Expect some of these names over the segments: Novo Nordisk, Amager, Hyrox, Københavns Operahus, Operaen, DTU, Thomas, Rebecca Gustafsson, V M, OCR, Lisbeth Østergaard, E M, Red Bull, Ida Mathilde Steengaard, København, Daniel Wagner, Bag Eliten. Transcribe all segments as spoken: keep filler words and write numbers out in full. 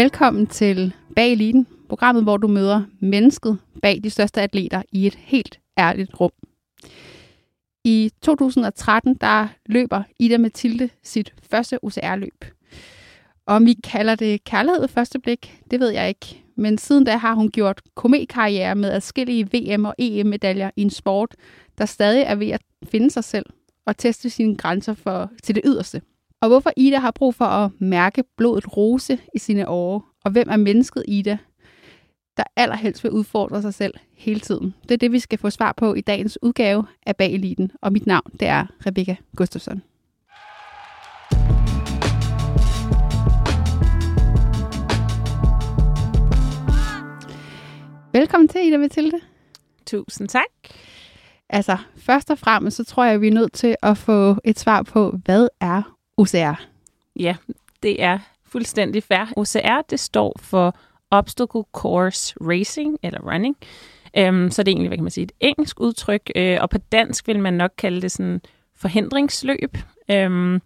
Velkommen til Bag Eliten, programmet, hvor du møder mennesket bag de største atleter i et helt ærligt rum. I to tusind og tretten der løber Ida Mathilde sit første O C R-løb. Om I kalder det kærlighed første blik, det ved jeg ikke. Men siden da har hun gjort kometkarriere med adskillige V M- og E M-medaljer i en sport, der stadig er ved at finde sig selv og teste sine grænser for, til det yderste. Og hvorfor Ida har brug for at mærke blodet rose i sine årer, og hvem er mennesket Ida, der allerhelst vil udfordre sig selv hele tiden. Det er det, vi skal få svar på i dagens udgave af Bag Eliten, og mit navn det er Rebecca Gustafsson. Velkommen til, Ida Mathilde. Tusind tak. Altså, først og fremmest, så tror jeg, at vi er nødt til at få et svar på, hvad er O C R? Ja, det er fuldstændig fair. O C R, det står for Obstacle Course Racing, eller running. Øhm, så det er egentlig, hvad kan man sige, et engelsk udtryk, øh, og på dansk vil man nok kalde det sådan forhindringsløb. Øhm,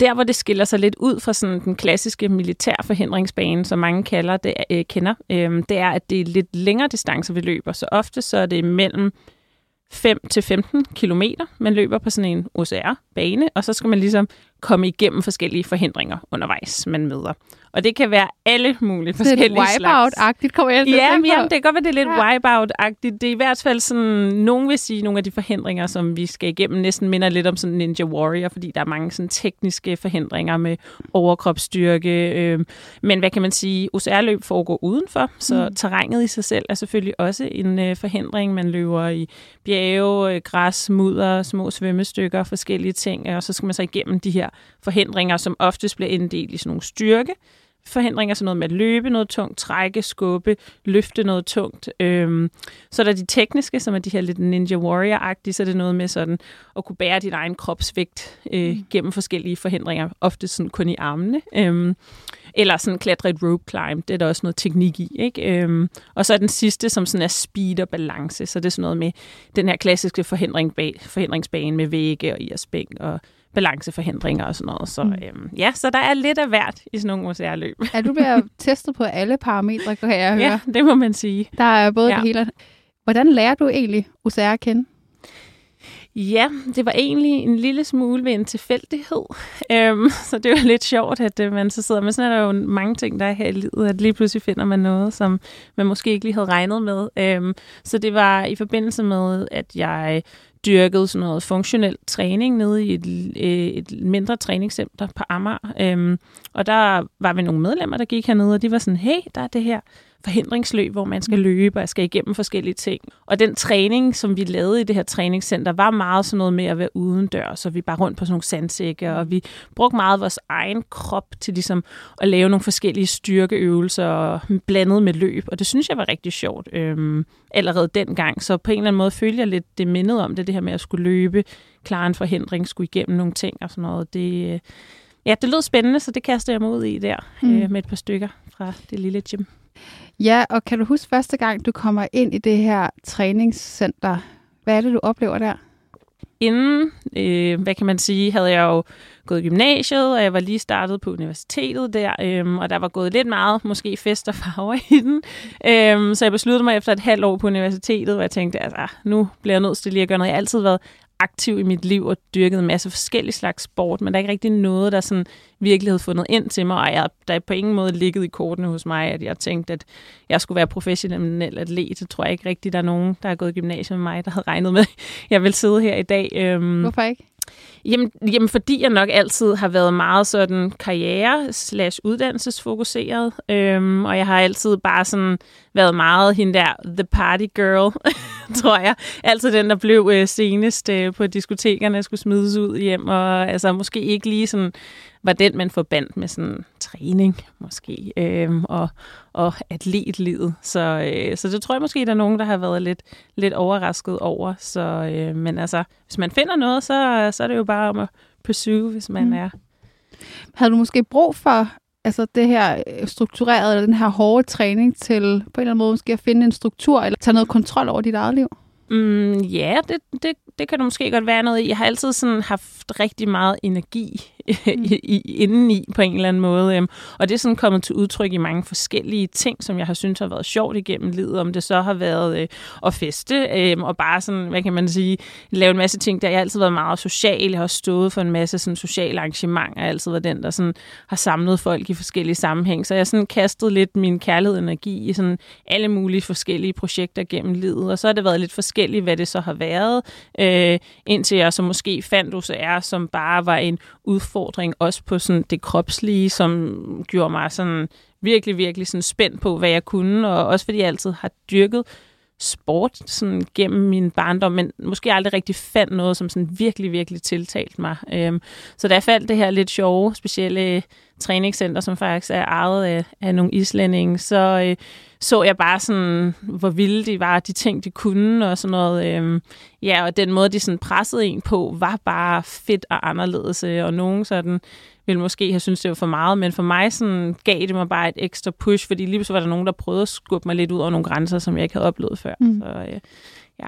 der, hvor det skiller sig lidt ud fra sådan den klassiske militær forhindringsbane, som mange kalder det, øh, kender, øh, det er, at det er lidt længere distancer, vi løber. Så ofte så er det mellem fem til femten kilometer, man løber på sådan en O C R-bane, og så skal man ligesom komme igennem forskellige forhindringer undervejs, man møder. Og det kan være alle mulige forskellige slags. Det er lidt wipeout-agtigt, kommer jeg til at tænke på. Jamen, det kan godt være, det er lidt ja. wipeout-agtigt. Det er i hvert fald sådan, nogen vil sige, nogle af de forhindringer, som vi skal igennem, næsten minder lidt om sådan Ninja Warrior, fordi der er mange sådan tekniske forhindringer med overkropsstyrke. Øh, men hvad kan man sige? O C R-løb foregår udenfor, så mm. terrænet i sig selv er selvfølgelig også en øh, forhindring. Man løber i bjerge, øh, græs, mudder, små svømmestykker, forskellige ting, og så skal man så igennem de her forhindringer, som oftest bliver inddelt i sådan nogle styrke. Forhindringer, sådan noget med at løbe noget tungt, trække, skubbe, løfte noget tungt. Øhm, så er der de tekniske, som er de her lidt Ninja Warrior-agtige, så er det noget med sådan at kunne bære din egen kropsvægt øh, mm. gennem forskellige forhindringer, ofte sådan kun i armene. Øhm, eller sådan klatre et rope climb, det er der også noget teknik i, ikke? Øhm, og så er den sidste, som sådan er speed og balance, så det er sådan noget med den her klassiske forhindring bag, forhindringsbane med vægge og irspæng og balanceforhindringer og sådan noget. Så, mm. øhm, ja, så der er lidt af hvert i sådan nogle O C R-løb. Ja, du bliver testet på alle parametre, kan jeg høre. Ja, det må man sige. Der er både ja. det hele. Hvordan lærer du egentlig O C R at kende? Ja, det var egentlig en lille smule ved en tilfældighed. Øhm, så det var lidt sjovt, at øh, man så sidder med. Sådan er der jo mange ting, der er her i livet, at lige pludselig finder man noget, som man måske ikke lige havde regnet med. Øhm, så det var i forbindelse med, at jeg dyrkede sådan noget funktionel træning nede i et, et mindre træningscenter på Amager. Øhm, og der var vi nogle medlemmer, der gik hernede, og de var sådan, hey, der er det her forhindringsløb, hvor man skal løbe og skal igennem forskellige ting. Og den træning, som vi lavede i det her træningscenter, var meget sådan noget med at være udendørs, så vi bare rundt på sådan nogle sandsækker, og vi brugte meget vores egen krop til ligesom at lave nogle forskellige styrkeøvelser blandet med løb, og det synes jeg var rigtig sjovt øhm, allerede dengang. Så på en eller anden måde følte jeg lidt det mindede om det, det her med at skulle løbe, klare en forhindring, skulle igennem nogle ting og sådan noget. Det, ja, det lød spændende, så det kastede jeg mig ud i der mm. øh, med et par stykker fra det lille gym. Ja, og kan du huske første gang, du kommer ind i det her træningscenter? Hvad er det, du oplever der? Inden, øh, hvad kan man sige, havde jeg jo gået i gymnasiet, og jeg var lige startet på universitetet der, øh, og der var gået lidt meget, måske fest og farver i den. Øh, så jeg besluttede mig efter et halvt år på universitetet, hvor jeg tænkte, altså, nu bliver jeg nødt til lige at gøre noget. Jeg har altid været aktiv i mit liv og dyrket en masse forskellige slags sport, men der er ikke rigtig noget, der sådan virkelig havde fundet ind til mig, og jeg, der er på ingen måde ligget i kortene hos mig, at jeg tænkte, at jeg skulle være professionel atlet. Det tror jeg ikke rigtig, der er nogen, der har gået i gymnasiet med mig, der havde regnet med, at jeg ville sidde her i dag. Hvorfor ikke? Jamen, jamen fordi jeg nok altid har været meget sådan karriere slash uddannelsesfokuseret, øhm, og jeg har altid bare sådan været meget hende der the party girl, tror jeg. Altid den, der blev øh, senest øh, på diskotekerne, skulle smides ud hjem, og altså måske ikke lige sådan var den, man forbandt med sådan træning måske, øhm, og, og atletlivet. Så, øh, så det tror jeg måske, der er nogen, der har været lidt, lidt overrasket over. Så, øh, men altså, hvis man finder noget, så, så er det jo bare om at pursue, hvis man mm. er. Havde du måske brug for altså det her strukturerede, eller den her hårde træning til på en eller anden måde måske at finde en struktur, eller tage noget kontrol over dit eget liv? Mm, ja, det, det det kan der måske godt være noget i. Jeg har altid sådan haft rigtig meget energi mm. i, indeni på en eller anden måde. Og det er sådan kommet til udtryk i mange forskellige ting, som jeg har syntes har været sjovt igennem livet. Om det så har været øh, at feste øh, og bare sådan, hvad kan man sige, lave en masse ting. Der jeg har altid været meget social. Jeg har stået for en masse sådan, sociale arrangementer. Jeg har altid været den, der sådan, har samlet folk i forskellige sammenhæng. Så jeg sådan kastet lidt min kærlighed energi i sådan alle mulige forskellige projekter gennem livet. Og så har det været lidt forskelligt, hvad det så har været. Øh, indtil jeg så måske fandt O C R, som bare var en udfordring, også på sådan det kropslige, som gjorde mig sådan virkelig, virkelig sådan spændt på, hvad jeg kunne, og også fordi jeg altid har dyrket sport sådan gennem min barndom, men måske aldrig rigtig fandt noget, som sådan virkelig, virkelig tiltalte mig. Øhm, så der faldt det her lidt sjove, specielle træningscenter, som faktisk er ejet af, af nogle islændinge, så øh, så jeg bare sådan, hvor vilde de var, de ting, de kunne og sådan noget. Øh, ja, og den måde, de sådan pressede en på, var bare fedt og anderledes, og nogen sådan ville måske have syntes, det var for meget, men for mig sådan, gav det mig bare et ekstra push, fordi lige så var der nogen, der prøvede at skubbe mig lidt ud over nogle grænser, som jeg ikke havde oplevet før. Mm. Så, øh, ja.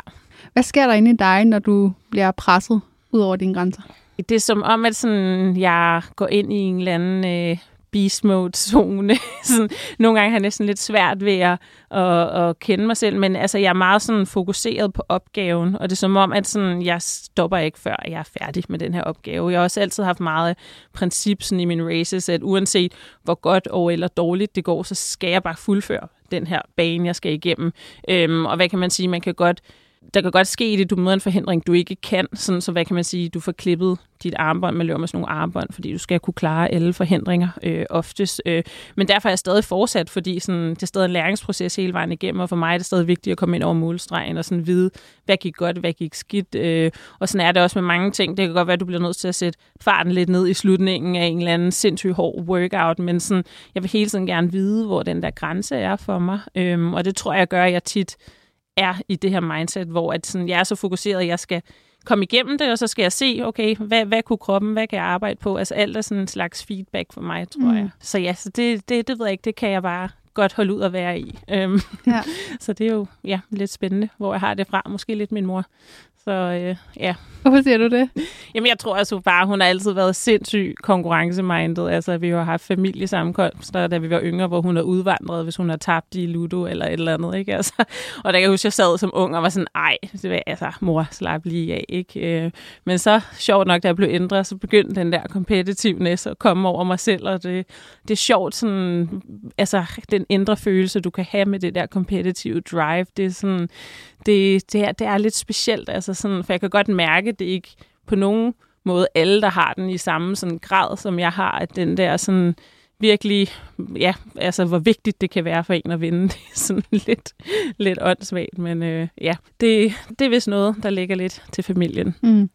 Hvad sker der inde i dig, når du bliver presset ud over dine grænser? Det er som om, at sådan, jeg går ind i en eller anden øh, beast mode-zone. Sådan, nogle gange har jeg næsten lidt svært ved at, at, at kende mig selv, men altså, jeg er meget sådan, fokuseret på opgaven, og det er som om, at sådan, jeg stopper ikke, før jeg er færdig med den her opgave. Jeg har også altid haft meget princip sådan, i mine races, at uanset hvor godt og eller dårligt det går, så skal jeg bare fuldføre den her bane, jeg skal igennem. Øhm, og hvad kan man sige? Man kan godt... Der kan godt ske i det, du møder en forhindring, du ikke kan. Sådan, så hvad kan man sige, du får klippet dit armbånd, man løber med sådan nogle armbånd, fordi du skal kunne klare alle forhindringer øh, oftest. Øh. Men derfor er jeg stadig fortsat, fordi sådan, det er stadig en læringsproces hele vejen igennem, og for mig er det stadig vigtigt at komme ind over målstregen og sådan vide, hvad gik godt, hvad gik skidt. Øh. Og sådan er det også med mange ting. Det kan godt være, at du bliver nødt til at sætte farten lidt ned i slutningen af en eller anden sindssygt hård workout, men sådan, jeg vil hele tiden gerne vide, hvor den der grænse er for mig. Øh. Og det tror jeg gør, at jeg tit er i det her mindset, hvor at sådan, jeg er så fokuseret, at jeg skal komme igennem det, og så skal jeg se, okay, hvad, hvad kunne kroppen, hvad kan jeg arbejde på? Altså alt er sådan en slags feedback for mig, tror mm. jeg. Så ja, så det, det, det ved jeg ikke, det kan jeg bare godt holde ud at være i. Øhm, ja. Så det er jo ja, lidt spændende, hvor jeg har det fra. Måske lidt min mor. Så øh, ja. Hvorfor siger du det? Jamen jeg tror altså bare, hun har altid været sindssygt konkurrencemindet. Altså vi har haft familiesammenkomster, da vi var yngre, hvor hun er udvandret, hvis hun har tabt i ludo eller et eller andet. Ikke? Altså, og der kan jeg huske, jeg sad som ung og var sådan, ej, det var, altså mor, slap lige af. Ikke? Øh, men så sjovt nok, da jeg blev ændret, så begyndte den der competitiveness at komme over mig selv. Og det, det er sjovt, sådan, altså den indre følelse, du kan have med det der competitive drive, det er sådan... Det, det, her, det er lidt specielt, altså sådan, for jeg kan godt mærke, at det ikke på nogen måde alle, der har den i samme sådan, grad, som jeg har, at den der sådan, virkelig, ja, altså hvor vigtigt det kan være for en at vinde, det er sådan lidt, lidt åndssvagt, men øh, ja, det, det er vist noget, der ligger lidt til familien. Mm.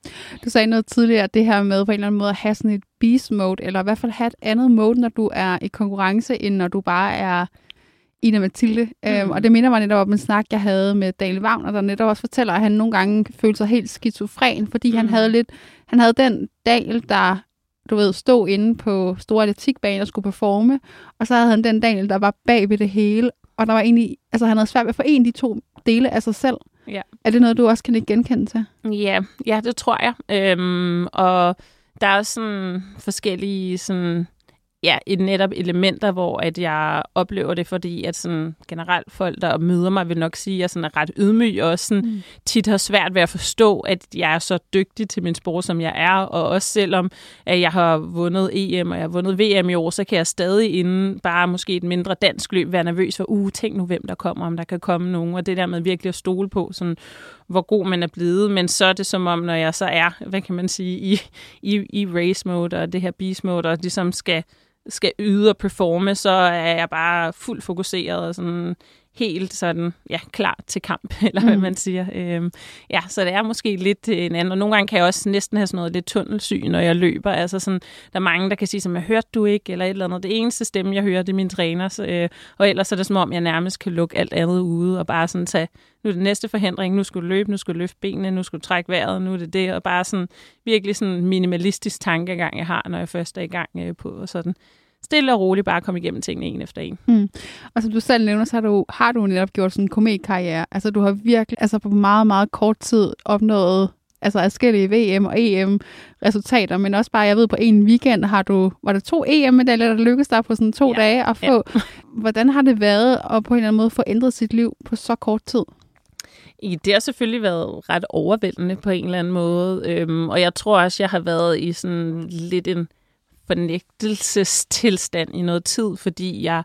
Du sagde noget tidligere, det her med på en eller anden måde at have sådan et beast mode, eller i hvert fald have et andet mode, når du er i konkurrence, end når du bare er... Ida Mathilde, mm. øhm, og det minder mig netop om en snak, jeg havde med Daniel Wagner, der netop også fortæller, at han nogle gange følte sig helt skizofren, fordi mm. han havde lidt, han havde den Daniel, der du ved, stod inde på store atletikbaner og skulle performe, og så havde han den Daniel, der var bag ved det hele, og der var egentlig, altså han havde svært ved at forene de to dele af sig selv. Ja. Er det noget, du også kan ikke genkende til? Ja, ja det tror jeg. Øhm, og der er også sådan forskellige sådan ja, et netop elementer, hvor at jeg oplever det, fordi at sådan, generelt folk, der møder mig, vil nok sige, at jeg sådan er ret ydmyg, og sådan, mm. tit har svært ved at forstå, at jeg er så dygtig til min sport, som jeg er, og også selvom at jeg har vundet E M, og jeg har vundet V M i år, så kan jeg stadig inden bare måske et mindre dansk løb være nervøs for, uh, tænk nu, hvem der kommer, om der kan komme nogen, og det der med virkelig at stole på, sådan, hvor god man er blevet, men så er det som om, når jeg så er, hvad kan man sige, i, i, i race mode, og det her beast mode, og ligesom skal skal yde og performe, så er jeg bare fuldt fokuseret og sådan helt sådan, ja, klar til kamp, eller mm. hvad man siger. Øhm, ja, så det er måske lidt en anden, og nogle gange kan jeg også næsten have sådan noget lidt tunnelsyn, når jeg løber. Altså sådan, der er mange, der kan sige, som jeg hørte du ikke, eller et eller andet. Det eneste stemme, jeg hører, det er min træners, øh, og ellers er det som om, jeg nærmest kan lukke alt andet ude, og bare sådan tage, nu er det næste forhindring, nu skal du løbe, nu skal du løfte benene, nu skal du trække vejret, nu er det det, og bare sådan virkelig sådan minimalistisk tankegang, jeg har, når jeg først er i gang øh, på, og sådan. Stille og roligt bare komme igennem tingene en efter en. Mm. Og som du selv nævner, så har du, har du netop gjort sådan en kometkarriere. Altså du har virkelig altså på meget, meget kort tid opnået altså adskillige V M og E M resultater, men også bare, jeg ved, på en weekend har du, var der to E M-medaljer, der lykkedes dig på sådan to ja. dage at få. Ja. Hvordan har det været at på en eller anden måde få ændret sit liv på så kort tid? Det har selvfølgelig været ret overvældende på en eller anden måde, øhm, og jeg tror også, jeg har været i sådan lidt en fornægtelsestilstand i noget tid, fordi jeg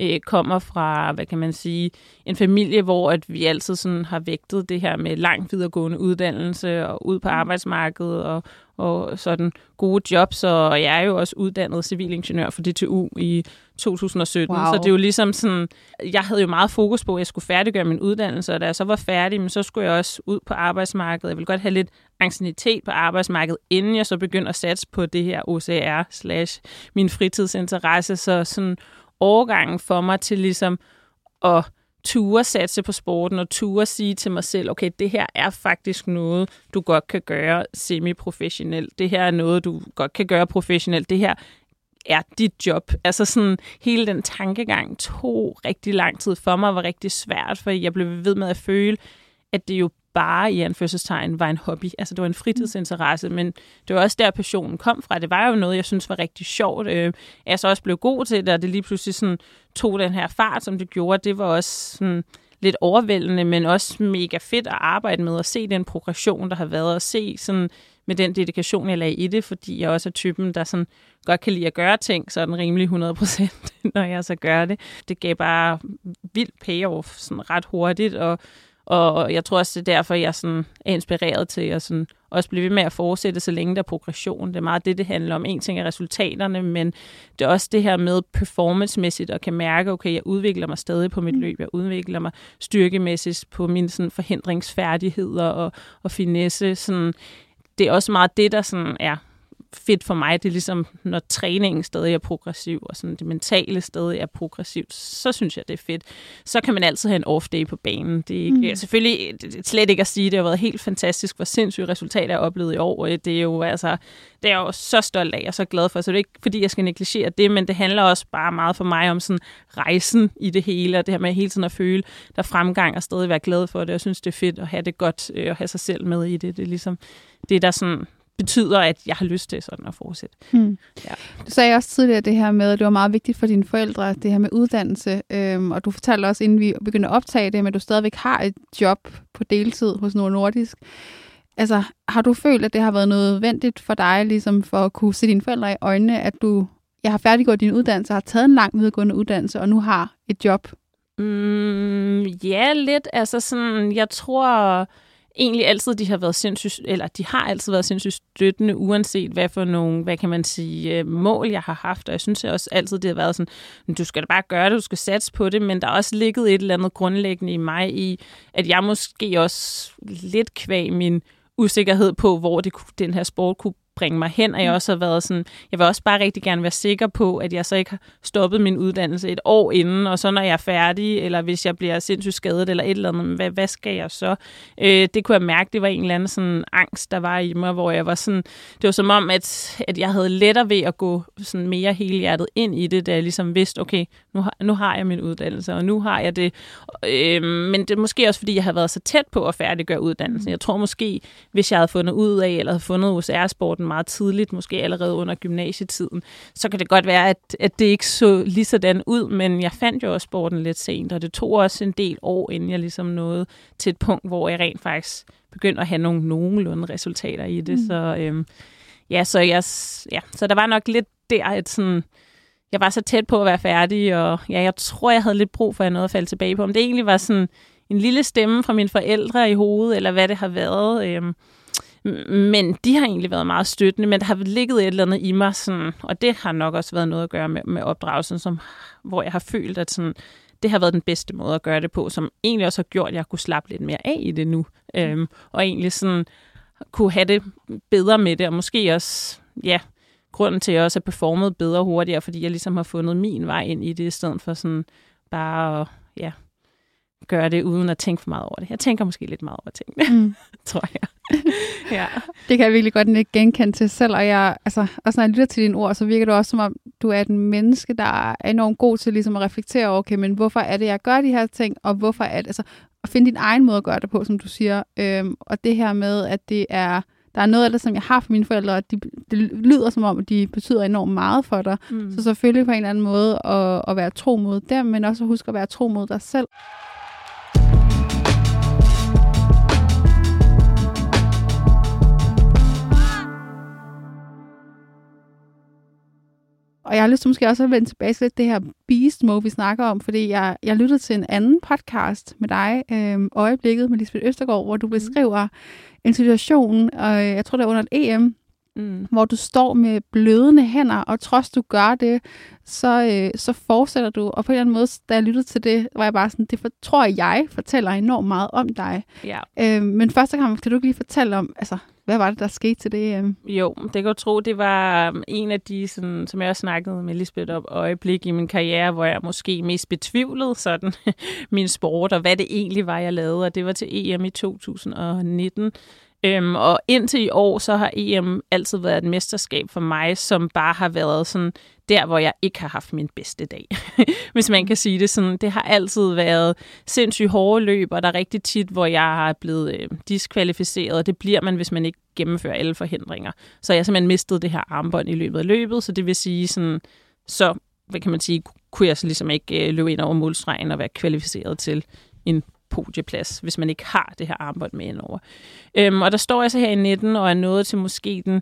øh, kommer fra, hvad kan man sige, en familie, hvor at vi altid sådan har vægtet det her med lang videregående uddannelse og ud på arbejdsmarkedet og, og sådan gode jobs, og jeg er jo også uddannet civilingeniør for D T U i to tusind og sytten, wow. så det er jo ligesom sådan, jeg havde jo meget fokus på, at jeg skulle færdiggøre min uddannelse, og da jeg så var færdig, men så skulle jeg også ud på arbejdsmarkedet. Jeg ville godt have lidt anciennitet på arbejdsmarkedet, inden jeg så begyndte at satse på det her O C R slash min fritidsinteresse, så sådan overgangen for mig til ligesom at ture satse på sporten og ture sige til mig selv, okay, det her er faktisk noget, du godt kan gøre semi-professionelt. Det her er noget, du godt kan gøre professionelt. Det her er dit job. Altså sådan hele den tankegang tog rigtig lang tid for mig, var rigtig svært, for jeg blev ved med at føle, at det jo bare i anførselstegn var en hobby. Altså det var en fritidsinteresse, men det var også der passionen kom fra. Det var jo noget, jeg synes var rigtig sjovt. Jeg så også blev god til det, og det lige pludselig sådan tog den her fart, som det gjorde. Det var også sådan lidt overvældende, men også mega fedt at arbejde med og se den progression, der har været, og se sådan med den dedikation, jeg lagde i det, fordi jeg også er typen, der sådan godt kan lide at gøre ting, sådan rimelig hundrede procent, når jeg så gør det. Det gav bare vildt payoff sådan ret hurtigt, og Og jeg tror også, det er derfor, jeg sådan er inspireret til at sådan også blive ved med at fortsætte, så længe der er progression. Det er meget det, det handler om. En ting er resultaterne, men det er også det her med performancemæssigt og kan mærke, okay, jeg udvikler mig stadig på mit løb. Jeg udvikler mig styrkemæssigt på mine sådan forhindringsfærdigheder og, og finesse. Sådan, det er også meget det, der sådan er fedt for mig. Det er ligesom, når træningen stadig er progressiv, og sådan det mentale stadig er progressivt, så synes jeg, det er fedt. Så kan man altid have en off-day på banen. Det er ikke, mm. selvfølgelig det er slet ikke at sige, det har været helt fantastisk, hvor sindssyge resultater jeg oplevede i år. Det er jo altså, det er jeg jo så stolt af og så glad for. Så det er ikke, fordi jeg skal negligere det, men det handler også bare meget for mig om sådan rejsen i det hele, og det her med hele tiden at føle, der fremgang og stadig være glad for det. Jeg synes, det er fedt at have det godt og have sig selv med i det. Det er ligesom det, der sådan betyder, at jeg har lyst til sådan at fortsætte. Hmm. Ja. Du sagde også tidligere det her med, at det var meget vigtigt for dine forældre, det her med uddannelse, øhm, og du fortalte også, inden vi begyndte at optage det, men du stadigvæk har et job på deltid hos Novo Nordisk. Altså, har du følt, at det har været nødvendigt for dig, ligesom for at kunne se dine forældre i øjnene, at du, jeg har færdiggjort din uddannelse, har taget en lang videregående uddannelse, og nu har et job? Mm, ja, lidt. Altså sådan, jeg tror egentlig altid, de har været sindssygt, eller de har altid været sindssygt støttende, uanset hvad for nogle, hvad kan man sige, mål jeg har haft, og jeg synes også altid, det har været sådan, du skal da bare gøre det, du skal satse på det, men der er også ligget et eller andet grundlæggende i mig i, at jeg måske også lidt kvæg min usikkerhed på, hvor det, den her sport kunne bringe mig hen, og jeg også har været sådan, jeg vil også bare rigtig gerne være sikker på, at jeg så ikke har stoppet min uddannelse et år inden, og så når jeg er færdig, eller hvis jeg bliver sindssygt skadet, eller et eller andet, hvad, hvad skal jeg så? Øh, det kunne jeg mærke, det var en eller anden sådan angst, der var i mig, hvor jeg var sådan, det var som om, at, at jeg havde lettere ved at gå sådan mere helhjertet ind i det, da jeg ligesom vidste, okay, nu har, nu har jeg min uddannelse, og nu har jeg det. Øh, men det er måske også, fordi jeg har været så tæt på at færdiggøre uddannelsen. Jeg tror måske, hvis jeg havde fundet ud af, eller havde fundet O C R-sporten meget tidligt, måske allerede under gymnasietiden, så kan det godt være, at, at det ikke så lige sådan ud, men jeg fandt jo også sporten lidt sent, og det tog også en del år, inden jeg ligesom nåede til et punkt, hvor jeg rent faktisk begyndte at have nogle nogenlunde resultater i det. Mm. Så, øhm, ja, så, jeg, ja, så der var nok lidt der, at sådan, jeg var så tæt på at være færdig, og ja, jeg tror, jeg havde lidt brug for noget at falde tilbage på. Om det egentlig var sådan en lille stemme fra mine forældre i hovedet, eller hvad det har været. Øhm, Men de har egentlig været meget støttende, men der har ligget et eller andet i mig, sådan, og det har nok også været noget at gøre med, med opdragelsen, som, hvor jeg har følt, at sådan, det har været den bedste måde at gøre det på, som egentlig også har gjort, at jeg kunne slappe lidt mere af i det nu, øhm, og egentlig sådan, kunne have det bedre med det, og måske også, ja, grunden til, at jeg også har performet bedre hurtigere, fordi jeg ligesom har fundet min vej ind i det, i stedet for sådan bare at, ja, gøre det uden at tænke for meget over det. Jeg tænker måske lidt meget over tingene, mm. tror jeg. Ja. Det kan jeg virkelig godt ikke genkende til selv, og jeg, altså, også når jeg lytter til dine ord, så virker det også som om, du er et menneske, der er enormt god til ligesom at reflektere over, okay, men hvorfor er det, jeg gør de her ting, og hvorfor er det, altså at finde din egen måde at gøre det på, som du siger, øhm, og det her med, at det er, der er noget af det, som jeg har for mine forældre, og de, det lyder som om, at de betyder enormt meget for dig, mm. så selvfølgelig på en eller anden måde at, at være tro mod dem, men også at huske at være tro mod dig selv. Og jeg har lyst til måske også at vende tilbage til lidt det her beast mode, vi snakker om, fordi jeg, jeg lyttede til en anden podcast med dig, øh, Øjeblikket med Lisbeth Østergaard, hvor du beskriver en situation, og jeg tror det er under et E M, mm. hvor du står med blødende hænder, og trods du gør det, så, øh, så fortsætter du. Og på en eller anden måde, da jeg lyttede til det, var jeg bare sådan, det for, tror jeg fortæller enormt meget om dig. Yeah. Øh, men første gang, kan du ikke lige fortælle om... altså hvad var det, der skete til det? Jo, det kan jeg tro, det var en af de, sådan, som jeg også snakkede med Lisbeth op øjeblik i min karriere, hvor jeg måske mest betvivlede sådan, min sport, og hvad det egentlig var, jeg lavede. Og det var til E M i to tusind nitten. Øhm, og indtil i år, så har E M altid været et mesterskab for mig, som bare har været sådan der, hvor jeg ikke har haft min bedste dag. Hvis man kan sige det sådan. Det har altid været sindssygt hårde løb, og der er rigtig tit, hvor jeg er blevet øh, diskvalificeret, og det bliver man, hvis man ikke gennemfører alle forhindringer. Så jeg simpelthen mistede det her armbånd i løbet af løbet, så det vil sige sådan, så, hvad kan man sige, kunne jeg så ligesom ikke øh, løbe ind over målstregen og være kvalificeret til en podieplads, hvis man ikke har det her armbånd med indover. Øhm, og der står jeg så her i nitten og er nået til måske den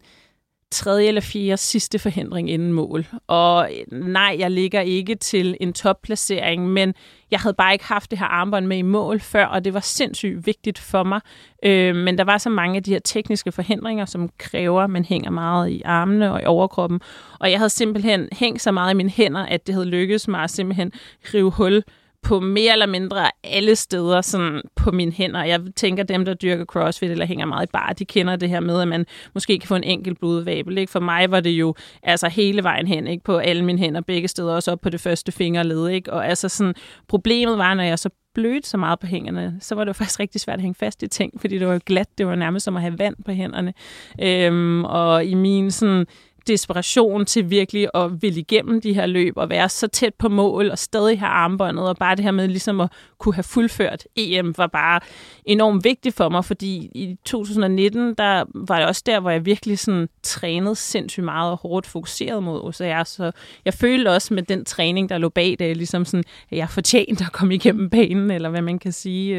tredje eller fjerde sidste forhindring inden mål. Og nej, jeg ligger ikke til en topplacering, men jeg havde bare ikke haft det her armbånd med i mål før, og det var sindssygt vigtigt for mig. Øh, men der var så mange af de her tekniske forhindringer, som kræver, at man hænger meget i armene og i overkroppen. Og jeg havde simpelthen hængt så meget i mine hænder, at det havde lykkedes mig at simpelthen rive hul på mere eller mindre alle steder sådan på mine hænder. Jeg tænker, dem, der dyrker crossfit eller hænger meget i bar, de kender det her med, at man måske kan få en enkelt blodvæbel. Ikke? For mig var det jo altså hele vejen hen, ikke? På alle mine hænder, begge steder, også op på det første fingerled. Ikke? Og altså sådan, problemet var, når jeg så blødte så meget på hænderne, så var det jo faktisk rigtig svært at hænge fast i ting, fordi det var glat, det var nærmest som at have vand på hænderne. Øhm, og i min sådan desperation til virkelig at ville igennem de her løb og være så tæt på mål og stadig have armbåndet, og bare det her med ligesom at kunne have fuldført E M var bare enormt vigtigt for mig, fordi i to tusind nitten, der var det også der, hvor jeg virkelig sådan trænede sindssygt meget og hårdt fokuseret mod O C R, så jeg følte også med den træning, der lå bag det, ligesom sådan, at jeg fortjente at komme igennem banen, eller hvad man kan sige.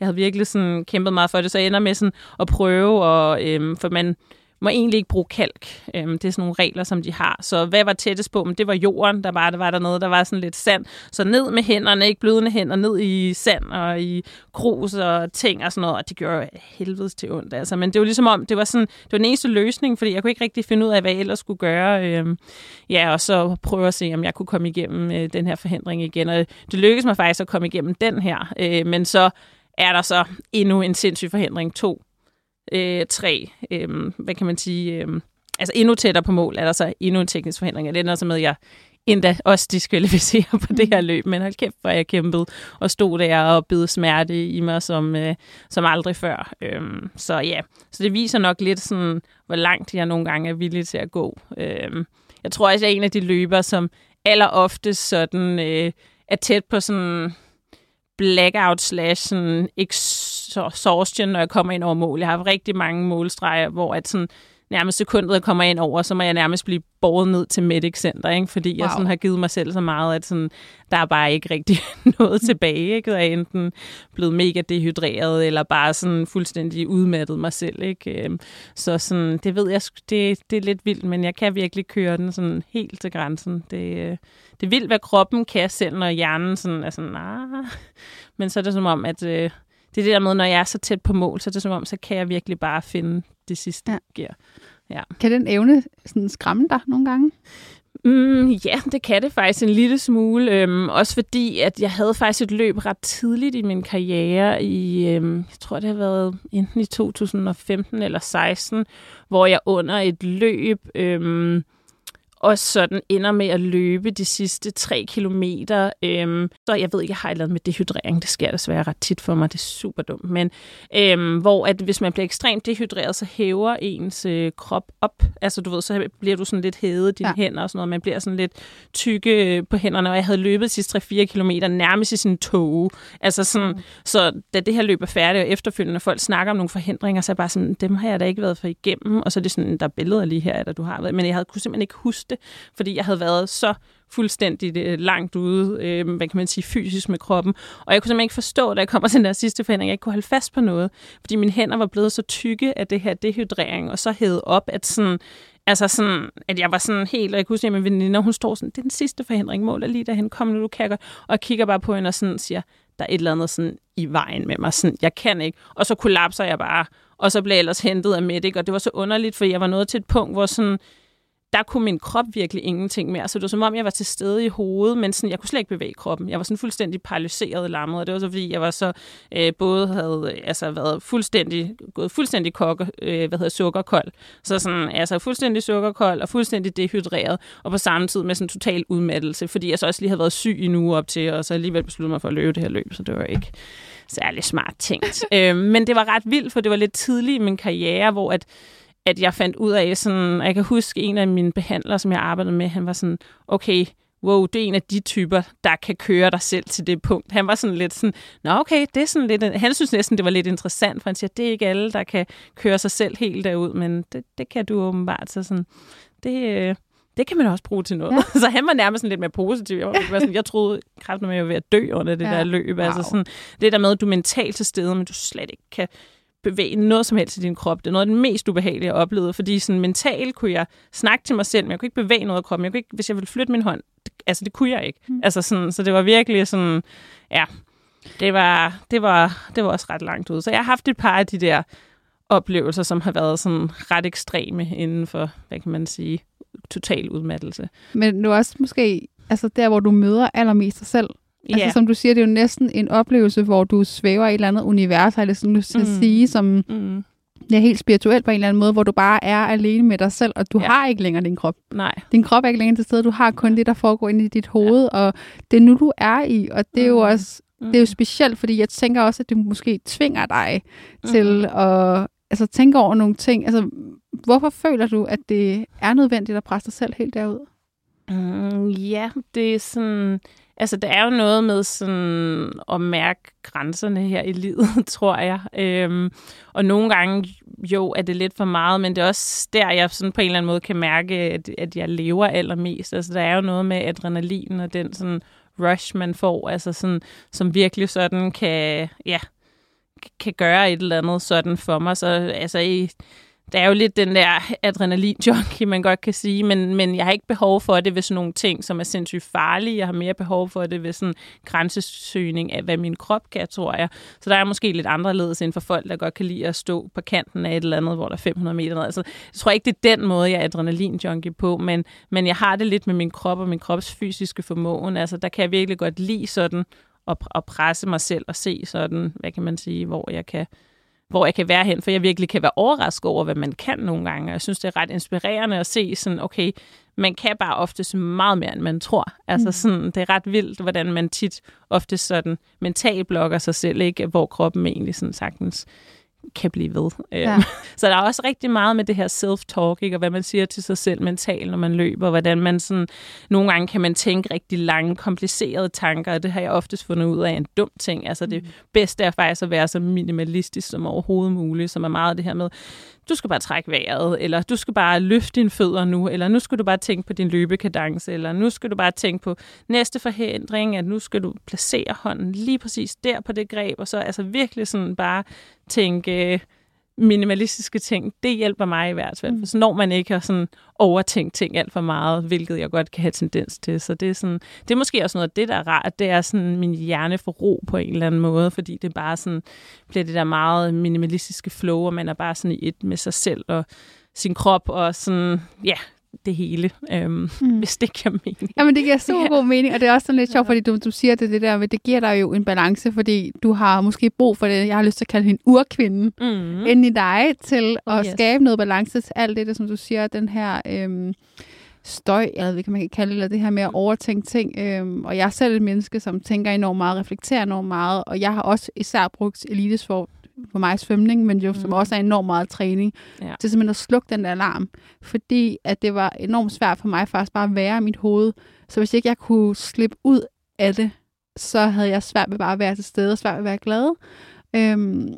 Jeg havde virkelig sådan kæmpet meget for det, så jeg ender med sådan at prøve, og, øhm, for man må egentlig ikke bruge kalk. Det er sådan nogle regler, som de har. Så hvad var tættest på? Men det var jorden, der var, der var dernede, der var sådan lidt sand. Så ned med hænderne, ikke blødende hænder, ned i sand og i grus og ting og sådan noget. Og det gjorde helvedes til ondt, altså. Men det var ligesom om, det var sådan, det var den eneste løsning, fordi jeg kunne ikke rigtig finde ud af, hvad jeg ellers skulle gøre. Ja, og så prøve at se, om jeg kunne komme igennem den her forhindring igen. Og det lykkedes mig faktisk at komme igennem den her. Men så er der så endnu en sindssyg forhindring, to Øh, tre, øh, hvad kan man sige, øh, altså endnu tættere på mål er der så endnu en teknisk forhindring, og det ender så med, at jeg endda også diskvalificerer på det her løb, men hold kæft, hvor jeg kæmpede og stod der og bed smerte i mig som, øh, som aldrig før. Øh, så ja, så det viser nok lidt sådan, hvor langt jeg nogle gange er villig til at gå. Øh, jeg tror også, jeg er en af de løbere, som aller oftest sådan øh, er tæt på sådan blackout slash sådan exhaustion, når jeg kommer ind over mål. Jeg har rigtig mange målstreger, hvor at sådan nærmest sekundet, jeg kommer ind over, så må jeg nærmest blive båret ned til Medic Center, ikke? Fordi wow. jeg sådan har givet mig selv så meget, at sådan, der er bare ikke rigtig noget tilbage. Ikke? Jeg er enten blevet mega dehydreret, eller bare sådan fuldstændig udmattet mig selv. Ikke? Så sådan, det ved jeg, det, det er lidt vildt, men jeg kan virkelig køre den sådan helt til grænsen. Det, det er vildt, hvad kroppen kan selv, når hjernen sådan er sådan, nah. Men så er det som om, at det er det der med, når jeg er så tæt på mål, så er det som om, så kan jeg virkelig bare finde det sidste, der ja. sker. Ja. Kan den evne sådan skræmme dig nogle gange? Mm, ja, det kan det faktisk en lille smule. Øhm, også fordi, at jeg havde faktisk et løb ret tidligt i min karriere. I, øhm, jeg tror, det har været enten i to tusind femten eller seksten, hvor jeg under et løb... Øhm, og sådan ender med at løbe de sidste tre kilometer. Øhm, så jeg ved ikke, jeg har et eller andet med dehydrering. Det sker desværre ret tit for mig. Det er super dumt. Men øhm, hvor at hvis man bliver ekstremt dehydreret, så hæver ens øh, krop op. Altså du ved, så bliver du sådan lidt hævet dine ja. hænder og sådan noget. Man bliver sådan lidt tykke på hænderne. Og jeg havde løbet de sidste tre fire kilometer nærmest i sådan en tåge. Altså sådan, mm. Så da det her løb er færdigt og efterfølgende, folk snakker om nogle forhindringer, så er jeg bare sådan, dem har jeg da ikke været for igennem. Og så er det sådan, der er billeder lige her, der du har været. Men jeg havde, kunne simpelthen ikke huske det, fordi jeg havde været så fuldstændig langt ude, øh, hvad kan man sige, fysisk med kroppen. Og jeg kunne simpelthen ikke forstå, da jeg kommer til den der sidste forhindring, jeg ikke kunne holde fast på noget, fordi mine hænder var blevet så tykke af det her dehydrering, og så hævede op, at sådan, altså sådan, at jeg var sådan helt, og jeg kunne huske, at min veninde, hun står sådan, det er den sidste forhindring, mål er lige derhen, kom nu, du kan godt, og kigger bare på hende og sådan siger, der er et eller andet sådan i vejen med mig, sådan, jeg kan ikke, og så kollapser jeg bare, og så blev jeg ellers hentet af Medic, og det var så underligt, for jeg var nået til et punkt, hvor sådan, der kunne min krop virkelig ingenting mere. Så det var som om, jeg var til stede i hovedet, men sådan, jeg kunne slet ikke bevæge kroppen. Jeg var sådan fuldstændig paralyseret og lammet, og det var så, fordi jeg var så øh, både havde altså, været fuldstændig, gået fuldstændig kokke, øh, hvad hedder, sukkerkold. Så sådan, altså fuldstændig sukkerkold og fuldstændig dehydreret, og på samme tid med sådan total udmattelse, fordi jeg så også lige havde været syg i en uge op til, og så alligevel besluttede mig for at løbe det her løb, så det var ikke særlig smart tænkt. øh, men det var ret vildt, for det var lidt tidligt i min karriere, hvor at at jeg fandt ud af sådan, og jeg kan huske en af mine behandlere, som jeg arbejdede med, han var sådan, okay, wow, det er en af de typer, der kan køre dig selv til det punkt. Han var sådan lidt sådan, nå okay, det er sådan lidt, han synes næsten, det var lidt interessant, for han siger, det er ikke alle, der kan køre sig selv helt derud, men det, det kan du åbenbart, så sådan, det, det kan man også bruge til noget. Ja. Så han var nærmest sådan lidt mere positiv. Jeg, var sådan, jeg troede kræften, at jeg var ved at dø under det ja. der løb. Wow. Altså sådan, det der med, at du er mentalt til stede, men du slet ikke kan bevæge noget som helst i din krop. Det er noget af det mest ubehagelige, jeg oplevede, fordi sådan mentalt kunne jeg snakke til mig selv, men jeg kunne ikke bevæge noget af kroppen. Jeg kunne ikke, hvis jeg ville flytte min hånd, det, altså det kunne jeg ikke. Mm. Altså sådan, så det var virkelig sådan, ja, det var, det var, det var også ret langt ud. Så jeg har haft et par af de der oplevelser, som har været sådan ret ekstreme inden for, hvad kan man sige, total udmattelse. Men du også måske, altså der, hvor du møder allermest dig selv. Yeah. Altså som du siger, det er jo næsten en oplevelse, hvor du svæver i et eller andet univers, eller sådan du skal mm. sige, som mm. ja, helt spirituelt på en eller anden måde, hvor du bare er alene med dig selv, og du ja. har ikke længere din krop. Nej. Din krop er ikke længere til stede, du har kun det, der foregår inde i dit hoved, ja. og det er nu, du er i, og det er jo også mm. det er jo specielt, fordi jeg tænker også, at det måske tvinger dig mm. til at altså, tænke over nogle ting. Altså, hvorfor føler du, at det er nødvendigt at presse dig selv helt derud? Mm, ja, det er sådan... Altså, der er jo noget med sådan at mærke grænserne her i livet, tror jeg. Øhm, og nogle gange, jo, er det lidt for meget, men det er også der, jeg sådan på en eller anden måde kan mærke, at, at jeg lever allermest. Altså, der er jo noget med adrenalin og den sådan rush, man får, altså sådan, som virkelig sådan kan, ja, kan gøre et eller andet sådan for mig. Så altså i... Der er jo lidt den der adrenalin-junkie, man godt kan sige, men, men jeg har ikke behov for det ved sådan nogle ting, som er sindssygt farlige. Jeg har mere behov for det ved sådan grænsesøgning af, hvad min krop kan, tror jeg. Så der er måske lidt anderledes inden for folk, der godt kan lide at stå på kanten af et eller andet, hvor der er fem hundrede meter ned. Altså, jeg tror ikke, det er den måde, jeg er adrenalin-junkie på, men, men jeg har det lidt med min krop og min krops fysiske formåen. Altså, der kan jeg virkelig godt lide sådan at, at presse mig selv og se sådan, hvad kan man sige, hvor jeg kan... hvor jeg kan være hen, for jeg virkelig kan være overrasket over, hvad man kan nogle gange. Og jeg synes, det er ret inspirerende at se sådan, okay, man kan bare ofte så meget mere, end man tror. Altså mm. sådan, det er ret vildt, hvordan man tit ofte sådan mentalt blokker sig selv, ikke? Hvor kroppen egentlig sådan sagtens kan blive ved. Ja. Så der er også rigtig meget med det her self-talk, ikke? Og hvad man siger til sig selv mentalt, når man løber, hvordan man sådan, nogle gange kan man tænke rigtig lange, komplicerede tanker, og det har jeg oftest fundet ud af en dum ting. Altså det bedste er faktisk at være så minimalistisk som overhovedet muligt, som er meget det her med, du skal bare trække vejret, eller du skal bare løfte dine fødder nu, eller nu skal du bare tænke på din løbekadence, eller nu skal du bare tænke på næste forhindring, at nu skal du placere hånden lige præcis der på det greb, og så altså virkelig sådan bare tænke minimalistiske ting. Det hjælper mig i hvert fald, for så når man ikke har sådan overtænkt ting alt for meget, hvilket jeg godt kan have tendens til. Så det er, sådan, det er måske også noget af det, der er rart. Det er sådan, min hjerne får ro på en eller anden måde, fordi det bare sådan, bliver det der meget minimalistiske flow, og man er bare sådan i et med sig selv og sin krop og sådan, ja, det hele, øhm, mm. hvis det giver mening. Jamen, det giver super god mening, og det er også sådan lidt sjovt, fordi du, du siger det, det der med, det giver dig jo en balance, fordi du har måske brug for det, jeg har lyst til at kalde hende urkvinden, mm. inden i dig, til at yes. skabe noget balance til alt det, der, som du siger, den her øhm, støj, eller hvad kan man kalde det, det her med at overtænke ting. Øhm, og jeg er selv et menneske, som tænker enormt meget, reflekterer enormt meget, og jeg har også især brugt elitesport for mig svømning, men jo som mm. også er enormt meget træning, ja. til simpelthen at slukke den der alarm, fordi at det var enormt svært for mig faktisk bare at være i mit hoved. Så hvis ikke jeg kunne slippe ud af det, så havde jeg svært ved bare at være til stede, og svært ved at være glad. Øhm,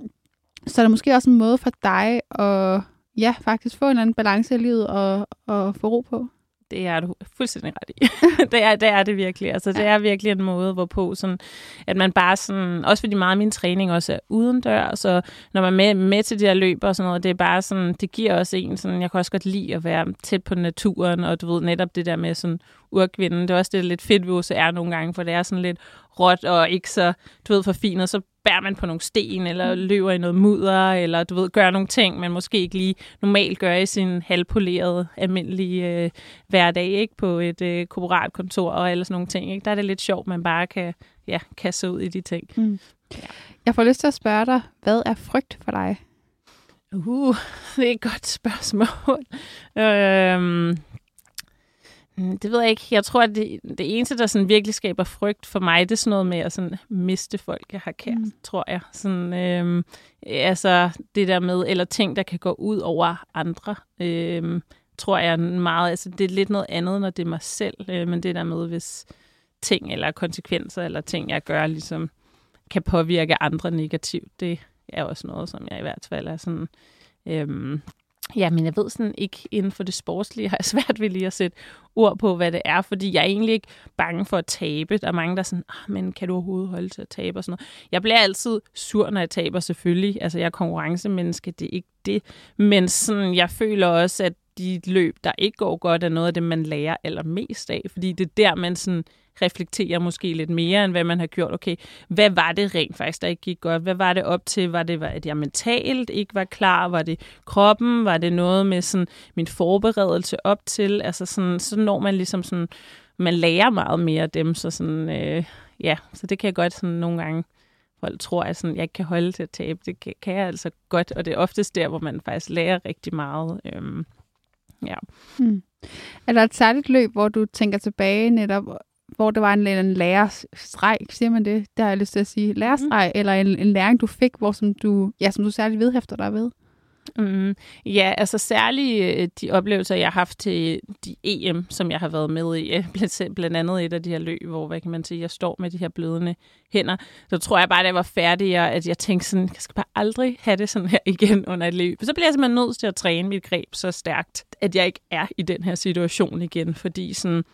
så er der måske også en måde for dig at ja, faktisk få en eller anden balance i livet og, og få ro på. Det er du fuldstændig ret i. det, er, det er det virkelig. Altså, det er virkelig en måde, hvorpå sådan, at man bare sådan... Også fordi meget af min træning også er udendørs, så når man er med, med til de her løber og sådan noget, det er bare sådan... Det giver også en sådan... Jeg kan også godt lide at være tæt på naturen, og du ved netop det der med sådan urkvinden. Det er også det lidt fedt ved O C R nogle gange, for det er sådan lidt råt og ikke så, du ved, forfinet, så bærer man på nogle sten, eller løber i noget mudder, eller du ved, gør nogle ting, man måske ikke lige normalt gør i sin halvpolerede, almindelige øh, hverdag, ikke? På et øh, korporat kontor og eller sådan nogle ting, ikke? Der er det lidt sjovt, man bare kan ja, kasse ud i de ting. Mm. Ja. Jeg får lyst til at spørge dig, hvad er frygt for dig? Uh, det er et godt spørgsmål. øhm... Det ved jeg ikke. Jeg tror, at det, det eneste, der sådan virkelig skaber frygt for mig, det er sådan noget med at sådan miste folk, jeg har kært, mm. tror jeg. Sådan, øhm, altså det der med, eller ting, der kan gå ud over andre, øhm, tror jeg meget. Altså det er lidt noget andet, når det er mig selv, øh, men det der med, hvis ting eller konsekvenser eller ting, jeg gør, ligesom kan påvirke andre negativt, det er også noget, som jeg i hvert fald er sådan... Øhm, Ja, men jeg ved sådan ikke, inden for det sportslige har jeg svært ved lige at sætte ord på, hvad det er, fordi jeg er egentlig ikke bange for at tabe. Der er mange, der er sådan, ah, men kan du overhovedet holde til at tabe og sådan noget. Jeg bliver altid sur, når jeg taber, selvfølgelig. Altså, jeg er konkurrencemenneske, det er ikke det. Men sådan, jeg føler også, at de løb, der ikke går godt, er noget af det, man lærer allermest af, fordi det er der, man sådan reflekterer måske lidt mere, end hvad man har gjort. Okay, hvad var det rent faktisk, der ikke gik godt? Hvad var det op til? Var det, at jeg mentalt ikke var klar? Var det kroppen? Var det noget med sådan min forberedelse op til? Altså sådan, så når man ligesom sådan, man lærer meget mere af dem, så sådan, øh, ja, så det kan jeg godt sådan nogle gange, folk tror jeg sådan, jeg ikke kan holde til at tabe. Det kan jeg altså godt, og det er oftest der, hvor man faktisk lærer rigtig meget. Øh, ja. Hmm. Er der et særligt løb, hvor du tænker tilbage netop, hvor det var en, en lærerstreg, siger man det? Det har jeg lyst til at sige. Lærerstreg, mm. eller en, en læring, du fik, hvor som du, ja, som du særligt vedhæfter dig ved? Mm, ja, altså særligt de oplevelser, jeg har haft til de E M, som jeg har været med i, blandt andet et af de her løb, hvor, hvad kan man sige, jeg står med de her blødende hænder, så tror jeg bare, da jeg var færdig, at jeg tænkte sådan, jeg skal bare aldrig have det sådan her igen under et løb. Så bliver jeg simpelthen nødt til at træne mit greb så stærkt, at jeg ikke er i den her situation igen, fordi sådan...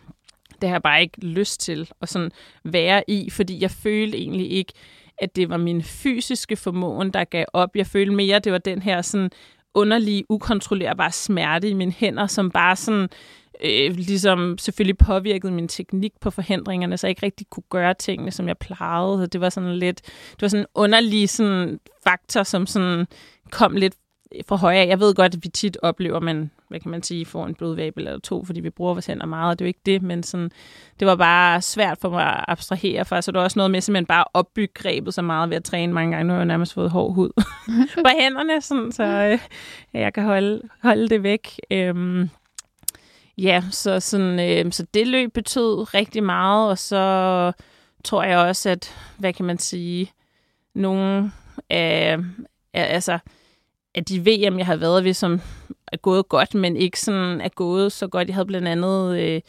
Det har jeg bare ikke lyst til at sådan være i, fordi jeg følte egentlig ikke, at det var min fysiske formåen, der gav op. Jeg følte mere, at det var den her sådan underlige, ukontrollerbare smerte i mine hænder, som bare sådan, øh, ligesom selvfølgelig påvirkede min teknik på forhindringerne, så jeg ikke rigtig kunne gøre tingene, som jeg plejede. Så det var sådan lidt, det var sådan en underlig sådan faktor, som sådan kom lidt fra højre. Jeg ved godt, at vi tit oplever, man, hvad kan man sige, får en blodvæb eller to, fordi vi bruger vores hænder meget, og det er jo ikke det, men sådan, det var bare svært for mig at abstrahere fra, så det var også noget med simpelthen bare at opbygge grebet så meget ved at træne mange gange. Nu har jeg nærmest fået hård hud på hænderne, sådan, så øh, jeg kan holde, holde det væk. Øhm, ja, så, sådan, øh, så det løb betød rigtig meget, og så tror jeg også, at, hvad kan man sige, nogle af, øh, altså, at de V M, jeg har været ved, som er gået godt, men ikke sådan er gået så godt. Jeg havde blandt andet øh,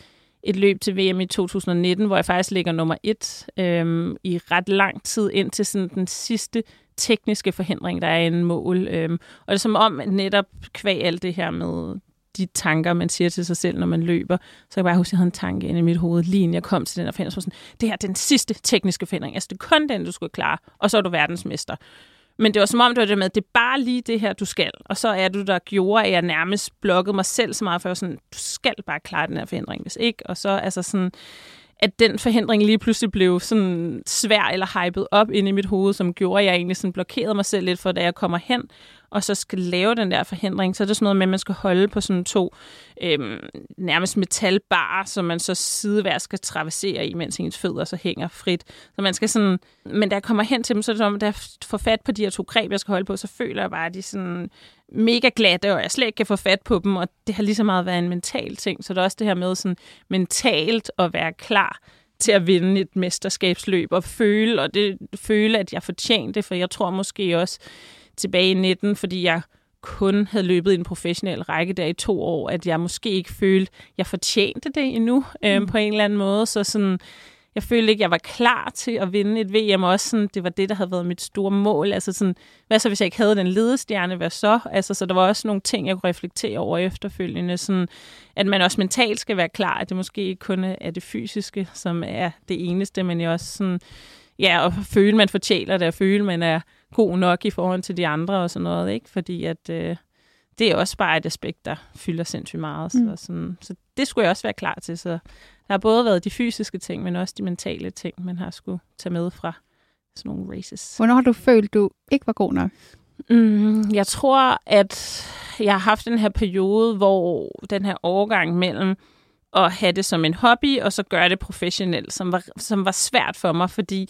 et løb til V M i to tusind nitten, hvor jeg faktisk ligger nummer et øh, i ret lang tid, indtil sådan den sidste tekniske forhindring, der er en mål. Øh. Og det er som om, netop kvæg alt det her med de tanker, man siger til sig selv, når man løber, så kan jeg bare huske, at jeg havde en tanke inde i mit hoved, lige inden jeg kom til den her forhindring, så sådan, det her er den sidste tekniske forhindring. Altså, det er kun den, du skulle klare, og så er du verdensmester. Men det var som om, det var det med, at det er bare lige det her, du skal. Og så er du der gjorde, at jeg nærmest blokkede mig selv så meget, for sådan, du skal bare klare den her forhindring, hvis ikke. Og så altså sådan, at den forhindring lige pludselig blev sådan svær eller hypet op inde i mit hoved, som gjorde, at jeg egentlig sådan blokerede mig selv lidt for, da jeg kommer hen. og så skal lave den der forhindring, så er det sådan noget med, at man skal holde på sådan to øhm, nærmest metalbarer, som man så sidevær skal traversere i, mens ens fødder så hænger frit. Så man skal sådan... Men da jeg kommer hen til dem, så er det som, da jeg får fat på de her to greb, jeg skal holde på, så føler jeg bare, at de sådan mega glatte, og jeg slet ikke kan få fat på dem, og det har lige så meget været en mental ting, så det er også det her med sådan mentalt at være klar til at vinde et mesterskabsløb og føle, og det, føle, at jeg fortjente det, for jeg tror måske også tilbage i nitten, fordi jeg kun havde løbet i en professionel række der i to år, at jeg måske ikke følte, at jeg fortjente det endnu øh, mm. på en eller anden måde, så sådan... Jeg følte ikke, jeg var klar til at vinde et V M også. Sådan, det var det, der havde været mit store mål. Altså sådan, hvad så, hvis jeg ikke havde den ledestjerne? Hvad så? Altså, så der var også nogle ting, jeg kunne reflektere over efterfølgende. Sådan, at man også mentalt skal være klar, at det måske ikke kun er det fysiske, som er det eneste, men også sådan, ja, at føle, man fortjener det, og føle, man er god nok i forhold til de andre og sådan noget. Ikke? Fordi at, øh, det er også bare et aspekt, der fylder sindssygt meget. Mm. Så, sådan, så det skulle jeg også være klar til, så... Der har både været de fysiske ting, men også de mentale ting, man har skulle tage med fra sådan nogle races. Hvornår har du følt, du ikke var god nok? Mm, jeg tror, at jeg har haft den her periode, hvor den her overgang mellem at have det som en hobby, og så gøre det professionelt, som var, som var svært for mig, fordi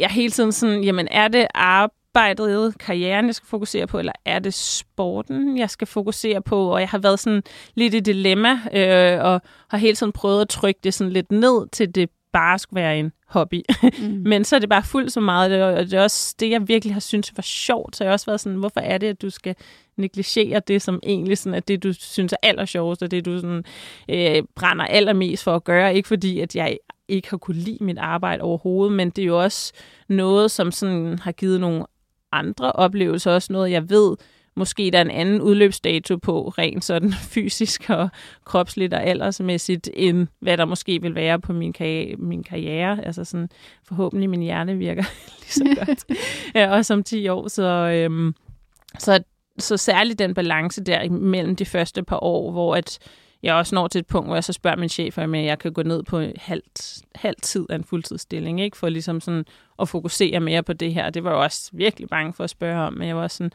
jeg hele tiden sådan, jamen er det arbejde, arbejdet, karrieren, jeg skal fokusere på, eller er det sporten, jeg skal fokusere på? Og jeg har været sådan lidt i dilemma, øh, og har hele tiden prøvet at trykke det sådan lidt ned, til det bare skulle være en hobby. Mm. Men så er det bare fuldt så meget, og det er også det, jeg virkelig har syntes var sjovt. Så jeg har også været sådan, hvorfor er det, at du skal negligere det, som egentlig sådan, at det, du synes er allersjovest, og det, du sådan, øh, brænder allermest for at gøre. Ikke fordi, at jeg ikke har kunne lide mit arbejde overhovedet, men det er jo også noget, som sådan har givet nogle andre oplevelser, også noget, jeg ved, måske der er en anden udløbsdato på, rent sådan fysisk og kropsligt og aldersmæssigt, end hvad der måske vil være på min, karri- min karriere. Altså sådan, forhåbentlig min hjerne virker lige så godt. Ja, også om ti år, så, øhm, så, så særligt den balance der mellem de første par år, hvor at jeg også når til et punkt, hvor jeg så spørger min chef, om jeg kan gå ned på halv, halv tid af en fuldtidsstilling, ikke? For ligesom sådan at fokusere mere på det her. Det var jeg også virkelig bange for at spørge om, men jeg var også sådan,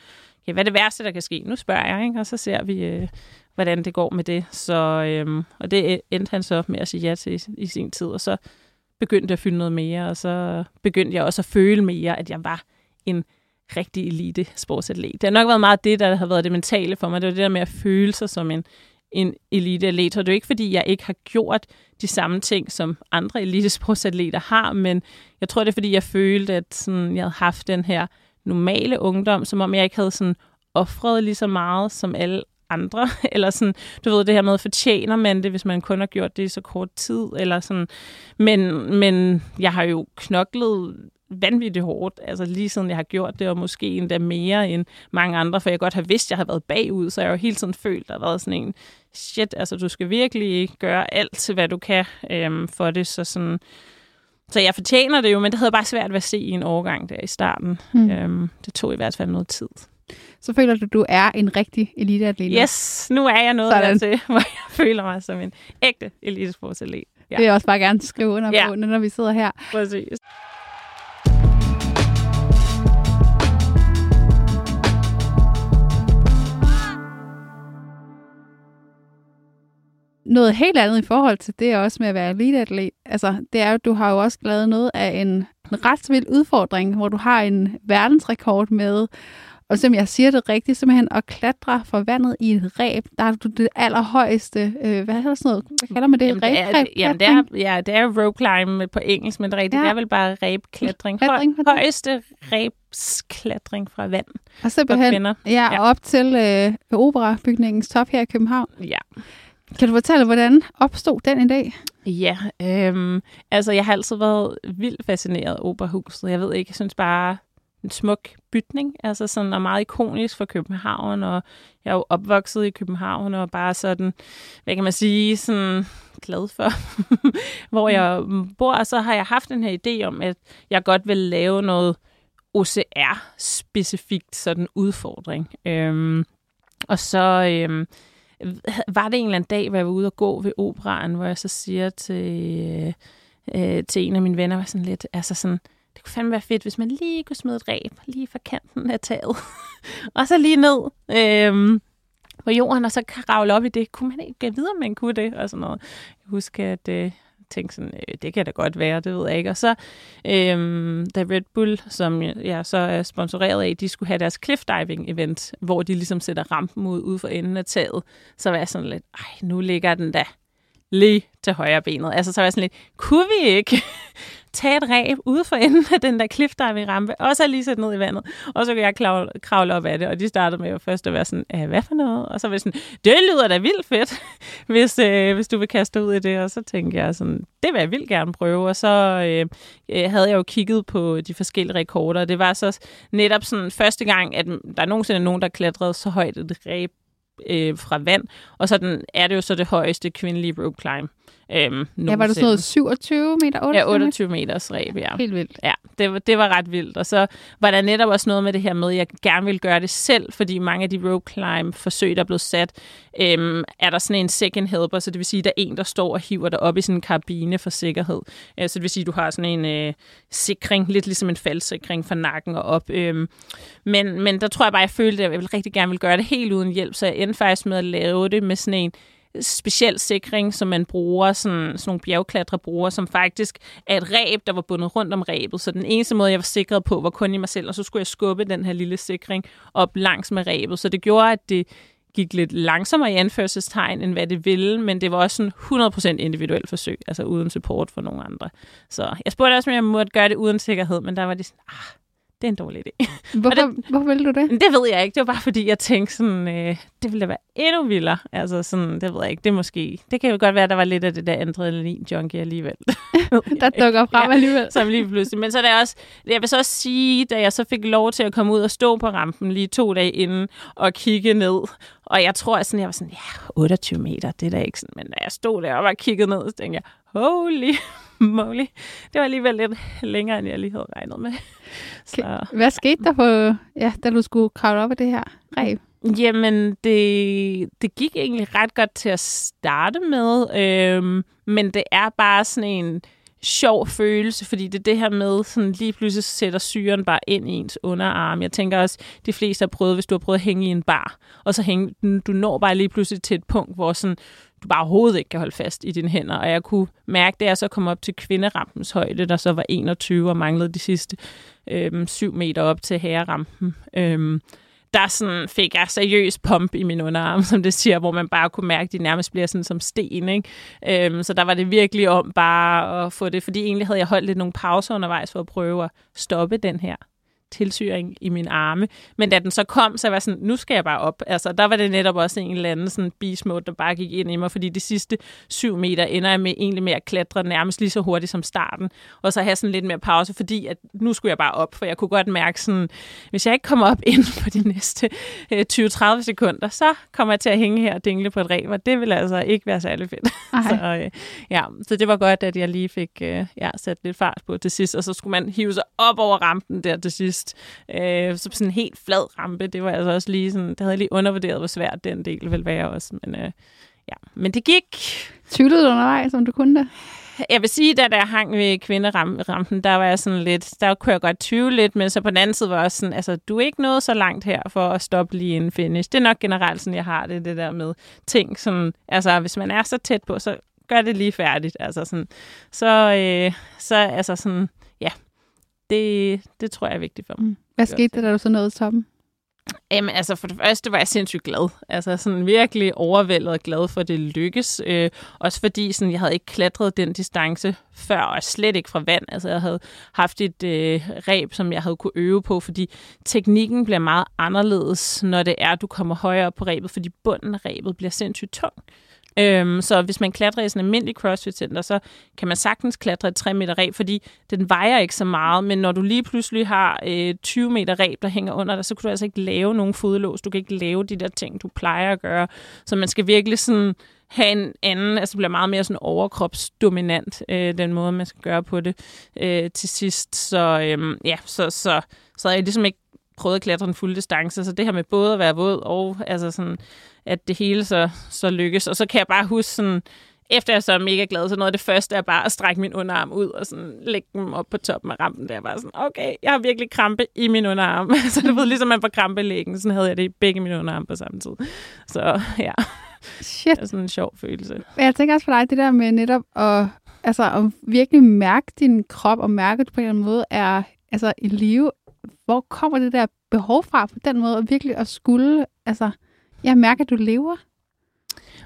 ja, hvad er det værste, der kan ske? Nu spørger jeg, ikke? Og så ser vi, øh, hvordan det går med det. Så, øh, og det endte han så med at sige ja til i, i sin tid, og så begyndte jeg at fylde noget mere, og så begyndte jeg også at føle mere, at jeg var en rigtig elite sportsatlet. Det har nok været meget det, der har været det mentale for mig. Det var det der med at føle sig som en en eliteatlet, så det er jo ikke, fordi jeg ikke har gjort de samme ting, som andre elitesportsatleter har, men jeg tror, det er, fordi jeg følte, at sådan, jeg havde haft den her normale ungdom, som om jeg ikke havde sådan offret lige så meget som alle andre, eller sådan, du ved, det her med, fortjener man det, hvis man kun har gjort det i så kort tid, eller sådan, men, men jeg har jo knoklet vanvittigt hårdt, altså lige siden jeg har gjort det, og måske endda mere end mange andre, for jeg godt har vidst, at jeg har været bagud, så jeg har jo hele tiden følt, der har været sådan en, shit, altså du skal virkelig gøre alt, hvad du kan øhm, for det, så sådan, så jeg fortjener det jo, men det havde bare svært at se i en overgang der i starten. Mm. Øhm, det tog i hvert fald noget tid. Så føler du, at du er en rigtig eliteatlet? Yes, nu er jeg noget sådan dertil, hvor jeg føler mig som en ægte elitesportsatlet. Ja. Det vil jeg også bare gerne skrive under på, ja, når vi sidder her. Præcis. Noget helt andet i forhold til det også med at være eliteatlet, altså det er jo, du har jo også lavet noget af en, en ret vild udfordring, hvor du har en verdensrekord med, og som jeg siger det rigtigt, simpelthen at klatre fra vandet i et ræb, der har du det allerhøjeste, øh, hvad hedder sådan noget, hvad kalder man det? Jamen, det er, jamen, det er, ja, det er jo rope climb på engelsk, men det er rigtigt, ja. Det er vel bare ræbklatring. Høj, højeste ræbsklatring fra vand. Og simpelthen, og ja, ja, op til øh, operabygningens top her i København. Ja. Kan du fortælle, hvordan opstod den i dag? Ja, øhm, altså jeg har altid været vildt fascineret af Operahuset. Jeg ved ikke, jeg synes bare en smuk bygning, altså sådan og meget ikonisk for København, og jeg er jo opvokset i København, og bare sådan, hvad kan man sige, sådan glad for, hvor jeg bor, og så har jeg haft den her idé om, at jeg godt vil lave noget O C R-specifikt sådan udfordring. Øhm, og så... Øhm, var det en eller anden dag, hvor jeg var ude og gå ved Operaen, hvor jeg så siger til, øh, til en af mine venner, var sådan lidt, altså sådan, Det kunne fandme være fedt, hvis man lige kunne smide et ræb lige fra kanten af taget. Og så lige ned øh, på jorden, og så kravle op i det. Kunne man ikke vide, om man kunne det? Og sådan noget. Jeg husker, at... Øh, tænkte sådan, øh, det kan da godt være, det ved jeg ikke. Og så, øh, da Red Bull, som jeg, jeg så er sponsoreret af, de skulle have deres cliff diving event, hvor de ligesom sætter rampen ud, ud for enden af taget, så var jeg sådan lidt, ej, nu ligger den da lige til højre benet. Altså, så var jeg sådan lidt, kunne vi ikke tage et ræb ude for enden af den der cliff diving rampe, og så lige sætte ned i vandet, og så kunne jeg kravle, kravle op af det, og de startede med jo først at være sådan, hvad for noget? Og så var det sådan, det lyder da vildt fedt, hvis, øh, hvis du vil kaste ud i det, og så tænkte jeg sådan, det vil jeg vildt gerne prøve, og så øh, havde jeg jo kigget på de forskellige rekorder, og det var så netop sådan første gang, at der er nogensinde nogen, der klatrede så højt et ræb øh, fra vand, og sådan er det jo så det højeste kvindelige rope climb. Øhm, ja, var det sådan noget syvogtyve meter? otteogtyve? Ja, otteogtyve meters ræb, ja. Helt vildt. Ja, det var, det var ret vildt. Og så var der netop også noget med det her med, at jeg gerne ville gøre det selv, fordi mange af de rope climb-forsøg, der er blevet sat, øhm, er der sådan en second helper, så det vil sige, at der er en, der står og hiver dig op i sådan en karabine for sikkerhed. Øh, så det vil sige, at du har sådan en øh, sikring, lidt ligesom en faldsikring fra nakken og op. Øhm, men, men der tror jeg bare, jeg følte, at jeg rigtig gerne ville gøre det helt uden hjælp, så jeg endte faktisk med at lave det med sådan en speciel sikring, som man bruger, sådan, sådan nogle bjergklatre bruger, som faktisk er et ræb, der var bundet rundt om ræbet. Så den eneste måde, jeg var sikret på, var kun i mig selv, og så skulle jeg skubbe den her lille sikring op langs med ræbet. Så det gjorde, at det gik lidt langsommere i anførselstegn, end hvad det ville, men det var også sådan hundrede procent individuelt forsøg, altså uden support for nogen andre. Så jeg spurgte også, om jeg måtte gøre det uden sikkerhed, men der var det sådan, ah, det er en dårlig idé. Hvorfor, det, hvorfor ville du det? Det ved jeg ikke. Det var bare fordi, jeg tænkte sådan, øh, det ville da være endnu vildere. Altså sådan, det ved jeg ikke. Det måske, det kan jo godt være, at der var lidt af det der adrenalin-junkie alligevel. Der dukker frem ja, alligevel. Som lige pludselig. Men så der også, jeg vil så også sige, da jeg så fik lov til at komme ud og stå på rampen lige to dage inden og kigge ned. Og jeg tror, at jeg var sådan, ja, otteogtyve meter, det er da ikke sådan. Men da jeg stod der og var kigget ned, så tænkte jeg, holy moly. Det var alligevel lidt længere, end jeg lige havde regnet med. Så. Hvad skete der, på, ja, da du skulle kravle op af det her ræb? Jamen, det, det gik egentlig ret godt til at starte med, øhm, men det er bare sådan en sjov følelse, fordi det er det her med, sådan lige pludselig sætter syren bare ind i ens underarm. Jeg tænker også, de fleste har prøvet, hvis du har prøvet at hænge i en bar, og så hænge, du når bare lige pludselig til et punkt, hvor sådan, du bare overhovedet ikke kan holde fast i dine hænder. Og jeg kunne mærke, da jeg så kom op til kvinderampens højde, der så var enogtyve og manglede de sidste øhm, syv meter op til herrerampen. Øhm, der sådan fik jeg seriøs pump i min underarm, som det siger, hvor man bare kunne mærke, at de nærmest bliver sådan som sten. Ikke? Øhm, så der var det virkelig om bare at få det, fordi egentlig havde jeg holdt lidt nogle pauser undervejs for at prøve at stoppe den her tilsyring i min arme. Men da den så kom, så var jeg sådan, nu skal jeg bare op. Altså, der var det netop også en eller anden sådan bismod, der bare gik ind i mig, fordi de sidste syv meter ender jeg med, egentlig med at klatre nærmest lige så hurtigt som starten, og så have sådan lidt mere pause, fordi at nu skulle jeg bare op, for jeg kunne godt mærke sådan, hvis jeg ikke kommer op inden for de næste øh, tyve til tredive sekunder, så kommer jeg til at hænge her og dingle på et ræb, og det ville altså ikke være særlig fedt. så, øh, ja. så det var godt, at jeg lige fik øh, ja, sat lidt fart på til sidst, og så skulle man hive sig op over rampen der til sidst. Øh, så sådan en helt flad rampe, det var altså også lige sådan, det havde jeg lige undervurderet, hvor svært den del ville være også, men øh, ja, men det gik. Tvivlede du undervejs, som du kunne det? Jeg vil sige, da jeg hang ved kvinderampen, der var jeg sådan lidt, der kunne jeg godt tvivle lidt, men så på den anden side var også sådan, altså, du er ikke nået så langt her for at stoppe lige inden finish. Det er nok generelt sådan, jeg har det, det der med ting, sådan, altså, hvis man er så tæt på, så gør det lige færdigt, altså sådan, så, øh, så altså sådan, ja. Det, det tror jeg er vigtigt for mig. Hvad skete der, da du så nåede toppen? Jamen, altså for det første var jeg sindssygt glad. Altså sådan virkelig overvældet og glad for, at det lykkes. Øh, også fordi sådan, jeg havde ikke klatret den distance før, og slet ikke fra vand. Altså jeg havde haft et øh, ræb, som jeg havde kunne øve på, fordi teknikken bliver meget anderledes, når det er, at du kommer højere op på ræbet, fordi bunden af ræbet bliver sindssygt tung. Øhm, så hvis man klatrer i sådan en almindelig crossfit-center, så kan man sagtens klatre et tre meter ræb, fordi den vejer ikke så meget, men når du lige pludselig har øh, tyve meter ræb, der hænger under dig, så kan du altså ikke lave nogen fodlås, du kan ikke lave de der ting, du plejer at gøre, så man skal virkelig sådan have en anden, altså det bliver meget mere sådan overkropsdominant, øh, den måde, man skal gøre på det øh, til sidst, så øh, ja, så, så, så er jeg ligesom ikke prøvede at klatre den fulde distance, så det her med både at være våd og altså sådan, at det hele så, så lykkes. Og så kan jeg bare huske, sådan, efter jeg så er mega glad, så noget af det første er bare at strække min underarm ud og sådan lægge dem op på toppen af rampen. Der var sådan, okay, jeg har virkelig krampe i min underarm. Så det var ligesom man får krampe i lægen. Sådan havde jeg det i begge mine underarm på samme tid. Så ja, shit. Det er sådan en sjov følelse. Jeg tænker også for dig, det der med netop at, altså, at virkelig mærke din krop og mærke det på en eller anden måde er altså, i live. Hvor kommer det der behov fra på den måde at virkelig at skulle, altså, jeg mærker, at du lever?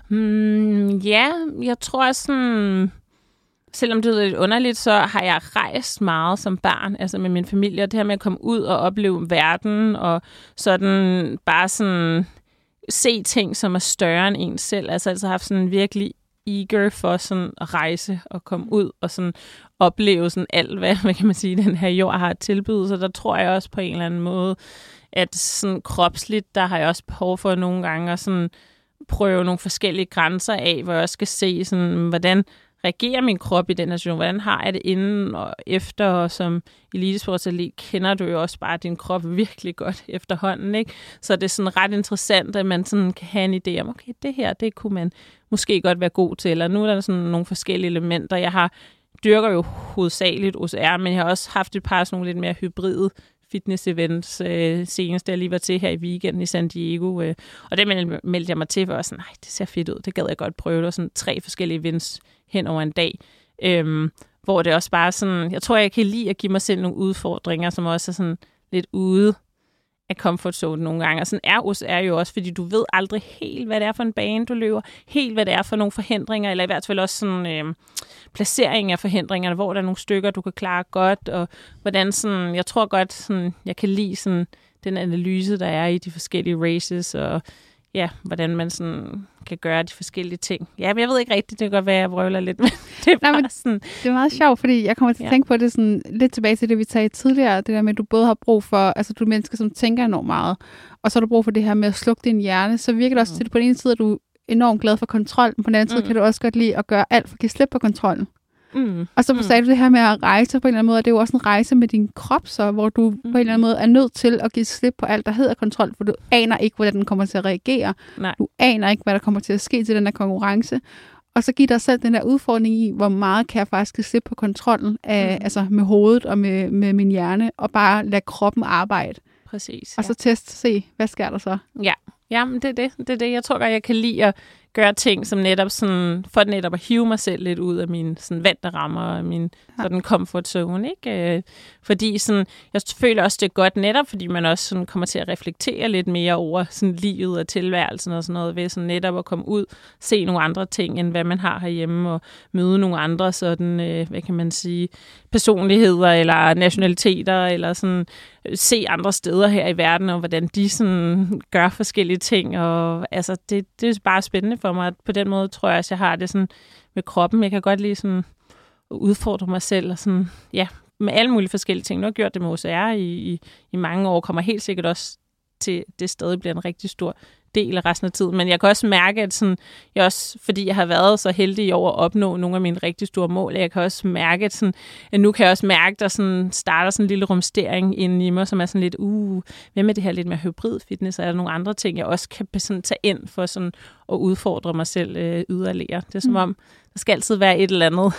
Mm, ja, jeg tror sådan, selvom det er lidt underligt, så har jeg rejst meget som barn, altså med min familie, og det her med at komme ud og opleve verden, og sådan bare sådan se ting, som er større end en selv. Altså, altså haft sådan virkelig eager for sådan at rejse og komme ud og sådan opleve sådan alt, hvad, hvad kan man sige, den her jord har at tilbyde. Så der tror jeg også på en eller anden måde, at sådan kropsligt, der har jeg også behov for nogle gange at sådan prøve nogle forskellige grænser af, hvor jeg også skal se, sådan, hvordan reagerer min krop i den her situation, hvordan har jeg det inden og efter, og som elitesportsatlet kender du jo også bare din krop virkelig godt efterhånden, ikke? Så det er sådan ret interessant, at man sådan kan have en idé om, okay, det her, det kunne man måske godt være god til, eller nu er der sådan nogle forskellige elementer. Jeg har dyrker jo hovedsageligt O C R, men jeg har også haft et par sådan nogle lidt mere hybride fitness-events, øh, senest jeg lige var til her i weekenden i San Diego, øh, og det meldte jeg mig til, for jeg var sådan, nej, det ser fedt ud, det gad jeg godt prøve, og sådan tre forskellige events hen over en dag, øhm, hvor det også bare sådan, jeg tror, jeg kan lide at give mig selv nogle udfordringer, som også er sådan lidt ude af comfort zone nogle gange, og sådan er O C R jo også, fordi du ved aldrig helt, hvad det er for en bane, du løber, helt hvad det er for nogle forhindringer, eller i hvert fald også sådan øh, placering af forhindringerne, hvor der er nogle stykker, du kan klare godt, og hvordan sådan, jeg tror godt, sådan, jeg kan lide sådan den analyse, der er i de forskellige races, og ja, hvordan man sådan kan gøre de forskellige ting. Ja, men jeg ved ikke rigtigt, det kan godt være, at jeg vrøvler lidt, men det er bare Nej, men sådan... Det er meget sjovt, fordi jeg kommer til at tænke på det sådan lidt tilbage til det, vi talte tidligere, det der med, at du både har brug for, altså du er mennesker, som tænker enormt meget, og så har du brug for det her med at slukke din hjerne, så virker det også mm. til, at på den ene side er du enormt glad for kontrol, men på den anden side mm. kan du også godt lide at gøre alt for at give slip på kontrollen. Mm. Og så sagde mm. du det her med at rejse på en eller anden måde, og det er jo også en rejse med din krop, så, hvor du mm. på en eller anden måde er nødt til at give slip på alt, der hedder kontrol, for du aner ikke, hvordan den kommer til at reagere. Nej. Du aner ikke, hvad der kommer til at ske til den her konkurrence. Og så giv dig selv den der udfordring i, hvor meget kan jeg faktisk give slip på kontrollen af, mm. altså med hovedet og med, med min hjerne, og bare lade kroppen arbejde. Præcis, og så ja. test se, hvad sker der så? Ja, Jamen, det er det. det er det. Jeg tror godt, jeg kan lide at gøre ting, som netop sådan, for netop at hive mig selv lidt ud af mine sådan vante rammer og min sådan comfort zone, ikke? Fordi sådan, jeg føler også, det er godt netop, fordi man også sådan kommer til at reflektere lidt mere over sådan livet og tilværelsen og sådan noget, ved sådan netop at komme ud, se nogle andre ting, end hvad man har herhjemme, og møde nogle andre sådan, øh, hvad kan man sige, personligheder eller nationaliteter, eller sådan se andre steder her i verden, og hvordan de sådan gør forskellige ting, og altså, det, det er bare spændende for mig. På den måde tror jeg også, jeg har det sådan med kroppen. Jeg kan godt lige sådan udfordre mig selv og sådan, ja, med alle mulige forskellige ting. Nu har jeg gjort det med O C R i, i, i mange år, kommer helt sikkert også til, det stadig bliver en rigtig stor del af resten af tiden. Men jeg kan også mærke, at sådan, jeg også, fordi jeg har været så heldig over at opnå nogle af mine rigtig store mål, jeg kan også mærke, at, sådan, at nu kan jeg også mærke, at der sådan starter sådan en lille rumstering inde i mig, som er sådan lidt, uh, hvad med det her lidt mere hybrid fitness? Og er der nogle andre ting, jeg også kan sådan tage ind for sådan at udfordre mig selv øh, yderligere? Det er som om, der skal altid være et eller andet,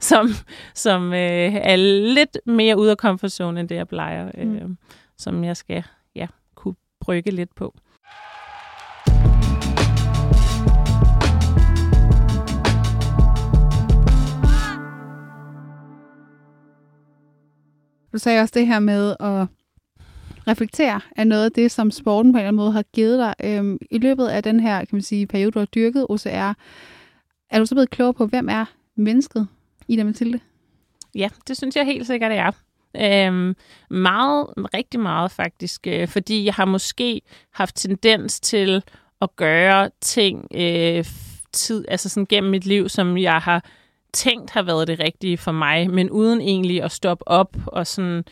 som, som øh, er lidt mere ude af comfort zone, end det jeg plejer, øh, mm. som jeg skal ja, kunne brygge lidt på. Du sagde også det her med at reflektere af noget af det, som sporten på en eller anden måde har givet dig. Øhm, I løbet af den her, kan man sige, periode, du har dyrket O C R, er du så blevet klogere på, hvem er mennesket, Ida Mathilde? Ja, det synes jeg helt sikkert, det er. Øhm, meget, rigtig meget faktisk, øh, fordi jeg har måske haft tendens til at gøre ting øh, tid, altså sådan gennem mit liv, som jeg har tænkt har været det rigtige for mig, men uden egentlig at stoppe op og sådan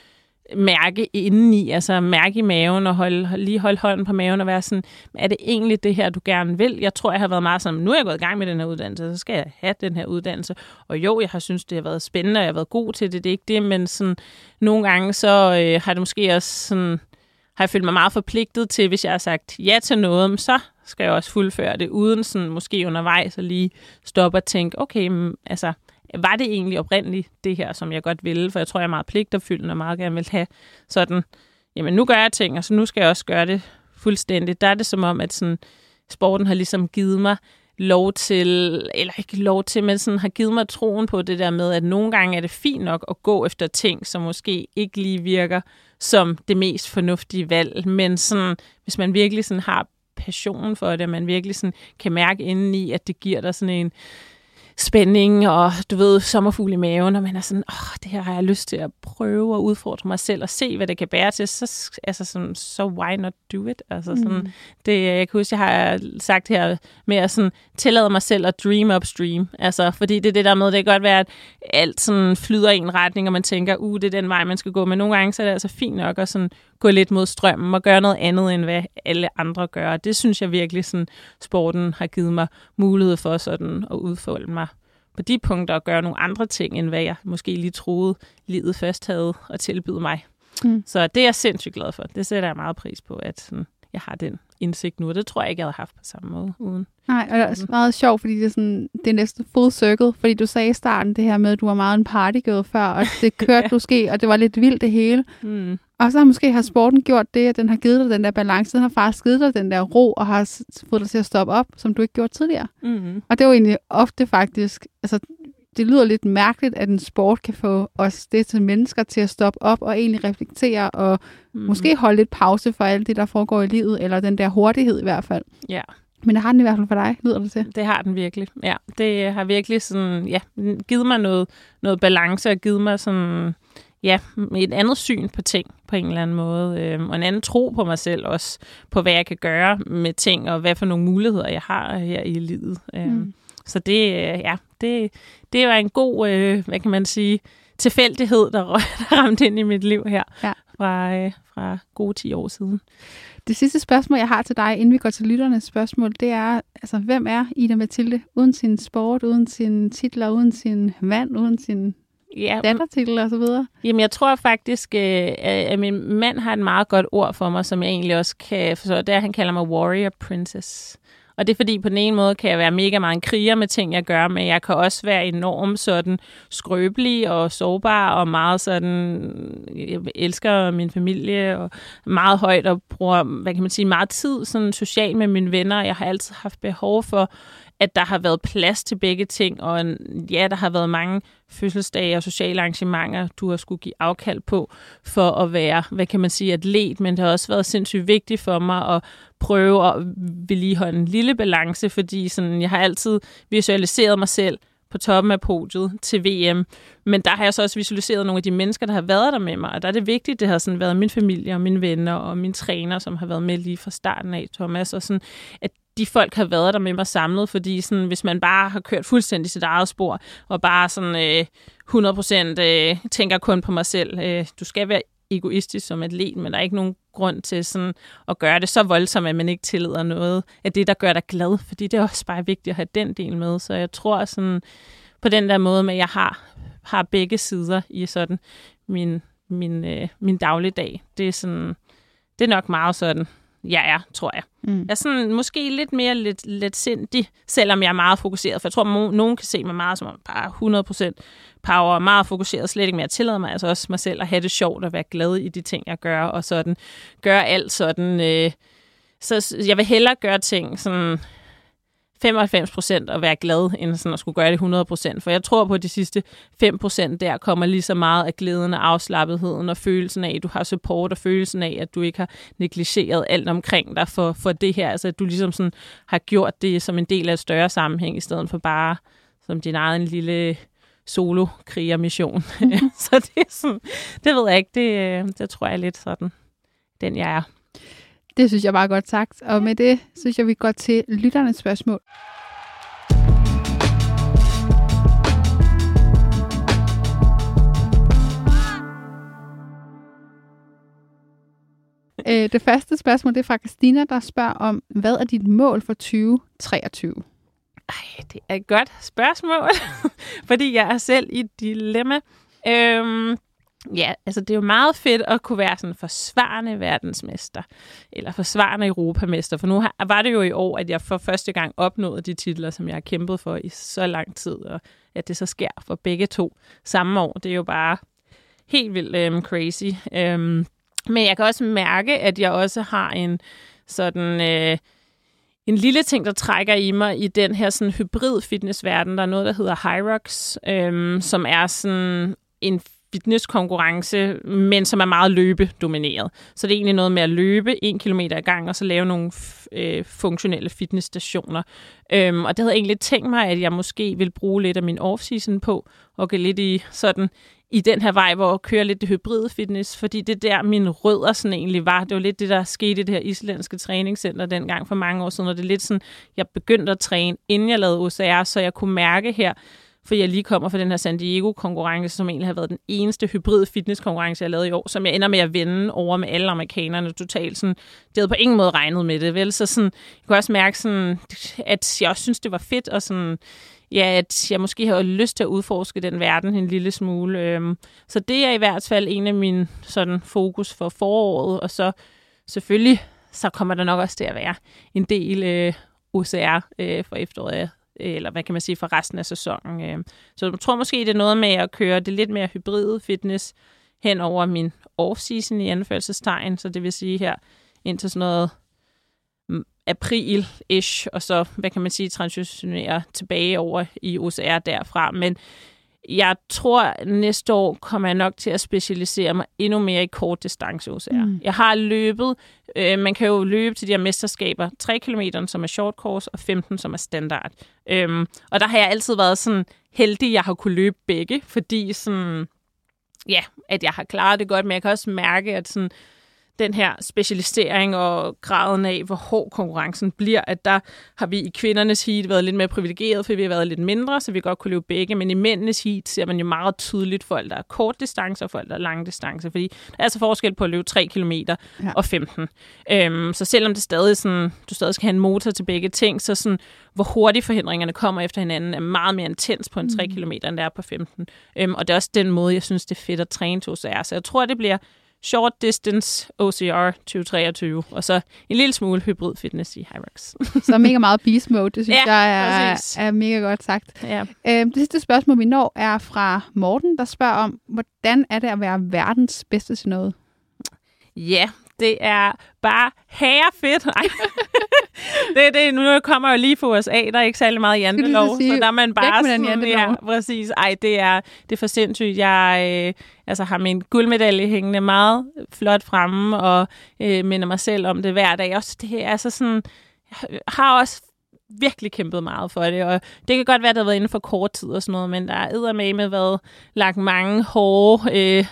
mærke indeni, altså mærke i maven og holde, lige holde hånden på maven og være sådan, er det egentlig det her, du gerne vil? Jeg tror, jeg har været meget sådan, nu er jeg gået i gang med den her uddannelse, så skal jeg have den her uddannelse. Og jo, jeg har synes det har været spændende, og jeg har været god til det, det er ikke det, men sådan nogle gange så øh, har det måske også sådan har jeg følt mig meget forpligtet til, hvis jeg har sagt ja til noget, så skal jeg også fuldføre det, uden sådan måske undervejs at lige stoppe og tænke, okay, men, altså, var det egentlig oprindeligt det her, som jeg godt ville? For jeg tror, jeg er meget pligtopfyldt og meget gerne vil have sådan, jamen nu gør jeg ting, og så nu skal jeg også gøre det fuldstændigt. Der er det som om, at sådan, sporten har ligesom givet mig lov til, eller ikke lov til, men sådan har givet mig troen på det der med, at nogle gange er det fint nok at gå efter ting, som måske ikke lige virker som det mest fornuftige valg, men sådan, hvis man virkelig sådan har passionen for det, og man virkelig sådan kan mærke indeni, at det giver dig sådan en spænding, og du ved, sommerfugl i maven, og man er sådan, åh, det her har jeg lyst til at prøve og udfordre mig selv, og se, hvad det kan bære til, så, altså sådan, så why not do it? Altså sådan, mm. det, jeg kan huske, jeg har sagt her med at sådan, tillade mig selv at dream upstream, altså, fordi det er det der med, det kan godt være, at alt sådan flyder i en retning, og man tænker, uh, det er den vej, man skal gå, men nogle gange, så er det altså fint nok at sådan gå lidt mod strømmen og gøre noget andet, end hvad alle andre gør. Det synes jeg virkelig, sådan, sporten har givet mig mulighed for sådan at udfolde mig på de punkter og gøre nogle andre ting, end hvad jeg måske lige troede, livet først havde at tilbyde mig. Mm. Så det er jeg sindssygt glad for. Det sætter jeg meget pris på, at sådan, jeg har den indsigt nu, og det tror jeg ikke, jeg havde haft på samme måde uden. Nej, og det er også meget sjovt, fordi det er, sådan, det er næsten full circle, fordi du sagde i starten det her med, at du var meget en partygirl før, og det kørte ja. du ske, og det var lidt vildt det hele. Mm. Og så måske har sporten gjort det, at den har givet dig den der balance, den har faktisk givet dig den der ro, og har fået dig til at stoppe op, som du ikke gjorde tidligere. Mm-hmm. Og det er jo egentlig ofte faktisk, altså det lyder lidt mærkeligt, at en sport kan få os det til mennesker til at stoppe op og egentlig reflektere, og mm-hmm. måske holde lidt pause for alt det, der foregår i livet, eller den der hurtighed i hvert fald. Ja. Yeah. Men det har den i hvert fald for dig, lyder det til? Det har den virkelig, ja. Det har virkelig sådan, ja, givet mig noget, noget balance, og givet mig sådan... Ja, et andet syn på ting på en eller anden måde, øh, og en anden tro på mig selv også, på hvad jeg kan gøre med ting, og hvad for nogle muligheder jeg har her i livet. Øh, mm. Så det, ja, det, det var en god, øh, hvad kan man sige, tilfældighed, der, der ramte ind i mit liv her ja. fra, øh, fra gode ti år siden. Det sidste spørgsmål, jeg har til dig, inden vi går til lytternes spørgsmål, det er, altså, hvem er Ida Mathilde uden sin sport, uden sine titler, uden sin mand, uden sin... Ja, dannertitel og så videre. Jamen, jeg tror faktisk, at min mand har et meget godt ord for mig, som jeg egentlig også kan forstå. Det er, han kalder mig warrior princess. Og det er fordi, på den ene måde kan jeg være mega meget en kriger med ting, jeg gør, men jeg kan også være enormt sådan skrøbelig og sårbar og meget sådan, jeg elsker min familie og meget højt og bruger, hvad kan man sige, meget tid sådan socialt med mine venner. Jeg har altid haft behov for, at der har været plads til begge ting, og ja, der har været mange fødselsdage og sociale arrangementer, du har skulle give afkald på for at være, hvad kan man sige, atlet, men det har også været sindssygt vigtigt for mig at prøve at vedligeholde en lille balance, fordi sådan, jeg har altid visualiseret mig selv på toppen af podiet til V M, men der har jeg så også visualiseret nogle af de mennesker, der har været der med mig, og der er det vigtigt, det har sådan været min familie og mine venner og mine træner, som har været med lige fra starten af, Thomas, og sådan, at de folk har været der med mig samlet, fordi sådan, hvis man bare har kørt fuldstændig sit eget spor, og bare sådan øh, hundrede procent øh, tænker kun på mig selv. Øh, du skal være egoistisk som atlet, men der er ikke nogen grund til sådan, at gøre det så voldsomt, at man ikke tillader noget af det, der gør dig glad, fordi det er også bare vigtigt at have den del med. Så jeg tror sådan, på den der måde med, at jeg har, har begge sider i sådan min, min, øh, min dagligdag. Det er, sådan, det er nok meget sådan... jeg er, tror jeg. Mm. Jeg er sådan måske lidt mere lidt, lidt sindig, selvom jeg er meget fokuseret, for jeg tror, at nogen kan se mig meget som bare hundrede procent power, meget fokuseret, slet ikke mere tillader mig, altså også mig selv at have det sjovt og være glad i de ting, jeg gør, og sådan gøre alt sådan. Øh, så jeg vil hellere gøre ting sådan femoghalvfems procent og være glad, end sådan at skulle gøre det hundrede procent. For jeg tror på, at de sidste fem procent der kommer lige så meget af glæden og afslappetheden og følelsen af, at du har support og følelsen af, at du ikke har negligeret alt omkring dig for, for det her. Altså at du ligesom sådan har gjort det som en del af et større sammenhæng, i stedet for bare som din egen lille solo-kriger-mission. Så det er sådan, det ved jeg ikke, det, det tror jeg lidt sådan, den jeg er. Det synes jeg bare godt sagt, og med det synes jeg, vi går til lytternes spørgsmål. Det første spørgsmål, det er fra Christina, der spørger om, hvad er dit mål for tyve treogtyve? Ej, det er et godt spørgsmål, fordi jeg er selv i et dilemma. Øhm, Ja, altså det er jo meget fedt at kunne være sådan forsvarende verdensmester, eller forsvarende europamester, for nu har, var det jo i år, at jeg for første gang opnåede de titler, som jeg har kæmpet for i så lang tid, og at det så sker for begge to samme år, det er jo bare helt vildt øhm, crazy. Øhm, men jeg kan også mærke, at jeg også har en sådan... Øh, En lille ting, der trækker i mig i den her sådan, hybrid fitnessverden, der er noget, der hedder Hyrox, øhm, som er sådan en fitnesskonkurrence, men som er meget løbedomineret. Så det er egentlig noget med at løbe en kilometer ad gang, og så lave nogle f- øh, funktionelle fitnessstationer. Øhm, og det havde jeg egentlig tænkt mig, at jeg måske ville bruge lidt af min off-season på, og gå lidt i sådan... i den her vej, hvor jeg kører lidt det hybride fitness, fordi det der, mine rødder sådan egentlig var. Det var lidt det, der skete i det her islandske træningscenter dengang for mange år siden, og det er lidt sådan, jeg begyndte at træne, inden jeg lavede O C R, så jeg kunne mærke her, for jeg lige kommer fra den her San Diego-konkurrence, som egentlig har været den eneste hybride fitness-konkurrence, jeg lavede i år, som jeg ender med at vende over med alle amerikanerne totalt. Sådan, det havde på ingen måde regnet med det, vel? Så sådan, jeg kunne også mærke, sådan, at jeg også synes, det var fedt, og sådan... Ja, at jeg måske har lyst til at udforske den verden en lille smule. Så det er i hvert fald en af mine sådan, fokus for foråret. Og så selvfølgelig, så kommer der nok også til at være en del øh, O C R øh, for efteråret, eller hvad kan man sige, for resten af sæsonen. Øh. Så jeg tror måske, det er noget med at køre det lidt mere hybride fitness hen over min off-season i anførselstegn. Så det vil sige her indtil sådan noget... april-ish, og så, hvad kan man sige, transitionere tilbage over i O C R derfra. Men jeg tror, næste år kommer jeg nok til at specialisere mig endnu mere i kort distance O C R. Mm. Jeg har løbet, øh, man kan jo løbe til de her mesterskaber, tre kilometer, som er short course, og femten, som er standard. Øhm, og der har jeg altid været sådan heldig, at jeg har kunne løbe begge, fordi sådan, ja, at jeg har klaret det godt, men jeg kan også mærke, at sådan, den her specialisering og graden af, hvor hård konkurrencen bliver, at der har vi i kvindernes heat været lidt mere privilegeret, fordi vi har været lidt mindre, så vi godt kunne løbe begge, men i mændenes heat ser man jo meget tydeligt folk, der er kort distance og folk, der er lang distance, fordi der er altså forskel på at løbe tre kilometer ja. og femten. Øhm, så selvom det stadig sådan, du stadig skal have en motor til begge ting, så sådan, hvor hurtigt forhindringerne kommer efter hinanden, er meget mere intens på en tre kilometer, end det er på femten. Øhm, og det er også den måde, jeg synes, det er fedt at træne til O C R, så jeg tror, det bliver Short Distance O C R tyve treogtyve, og så en lille smule hybrid fitness i Hyrox. Så mega meget beast mode, det synes ja, jeg er, er mega godt sagt. Ja. Øhm, det sidste spørgsmål, vi når, er fra Morten, der spørger om, hvordan er det at være verdens bedste til noget? Ja, det er bare herrefedt. det, det, nu kommer jeg lige for U S A, der er ikke særlig meget jantelov, så der er man bare sådan, ja, præcis. Ej, det er, det er for sindssygt. Jeg øh, altså, har min guldmedalje hængende meget flot fremme, og øh, minder mig selv om det hver dag. Også, det er altså sådan, jeg har også virkelig kæmpet meget for det, og det kan godt være, at der har været inden for kort tid og sådan noget, men der er eddermame været lagt mange hårde øh,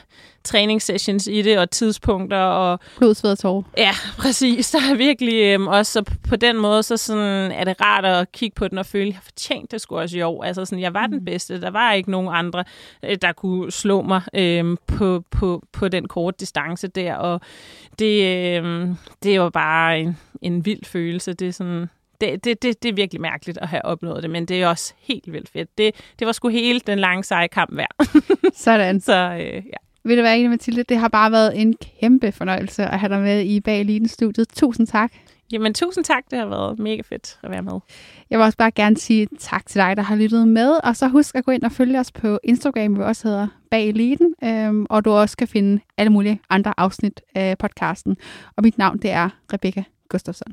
træningssessions i det, og tidspunkter, og... Blod, sved og tårer. Ja, præcis. Der er virkelig øh, også på den måde, så sådan, er det rart at kigge på den og føle, jeg har fortjent det sgu også i år. Altså sådan, jeg var den bedste. Der var ikke nogen andre, der kunne slå mig øh, på, på, på den korte distance der, og det, øh, det var bare en, en vild følelse. Det er sådan... Det, det, det, det er virkelig mærkeligt at have opnået det, men det er også helt vildt fedt. Det, det var sgu hele den lange, seje kamp værd. Sådan. Så, øh, ja. Vil du være enig, Mathilde? Det har bare været en kæmpe fornøjelse at have dig med i Bag Eliten-studiet. Tusind tak. Jamen, tusind tak. Det har været mega fedt at være med. Jeg vil også bare gerne sige tak til dig, der har lyttet med. Og så husk at gå ind og følge os på Instagram, hvor vi også hedder Bag Eliten. Øhm, og du også kan finde alle mulige andre afsnit af podcasten. Og mit navn, det er Rebecca Gustafsson.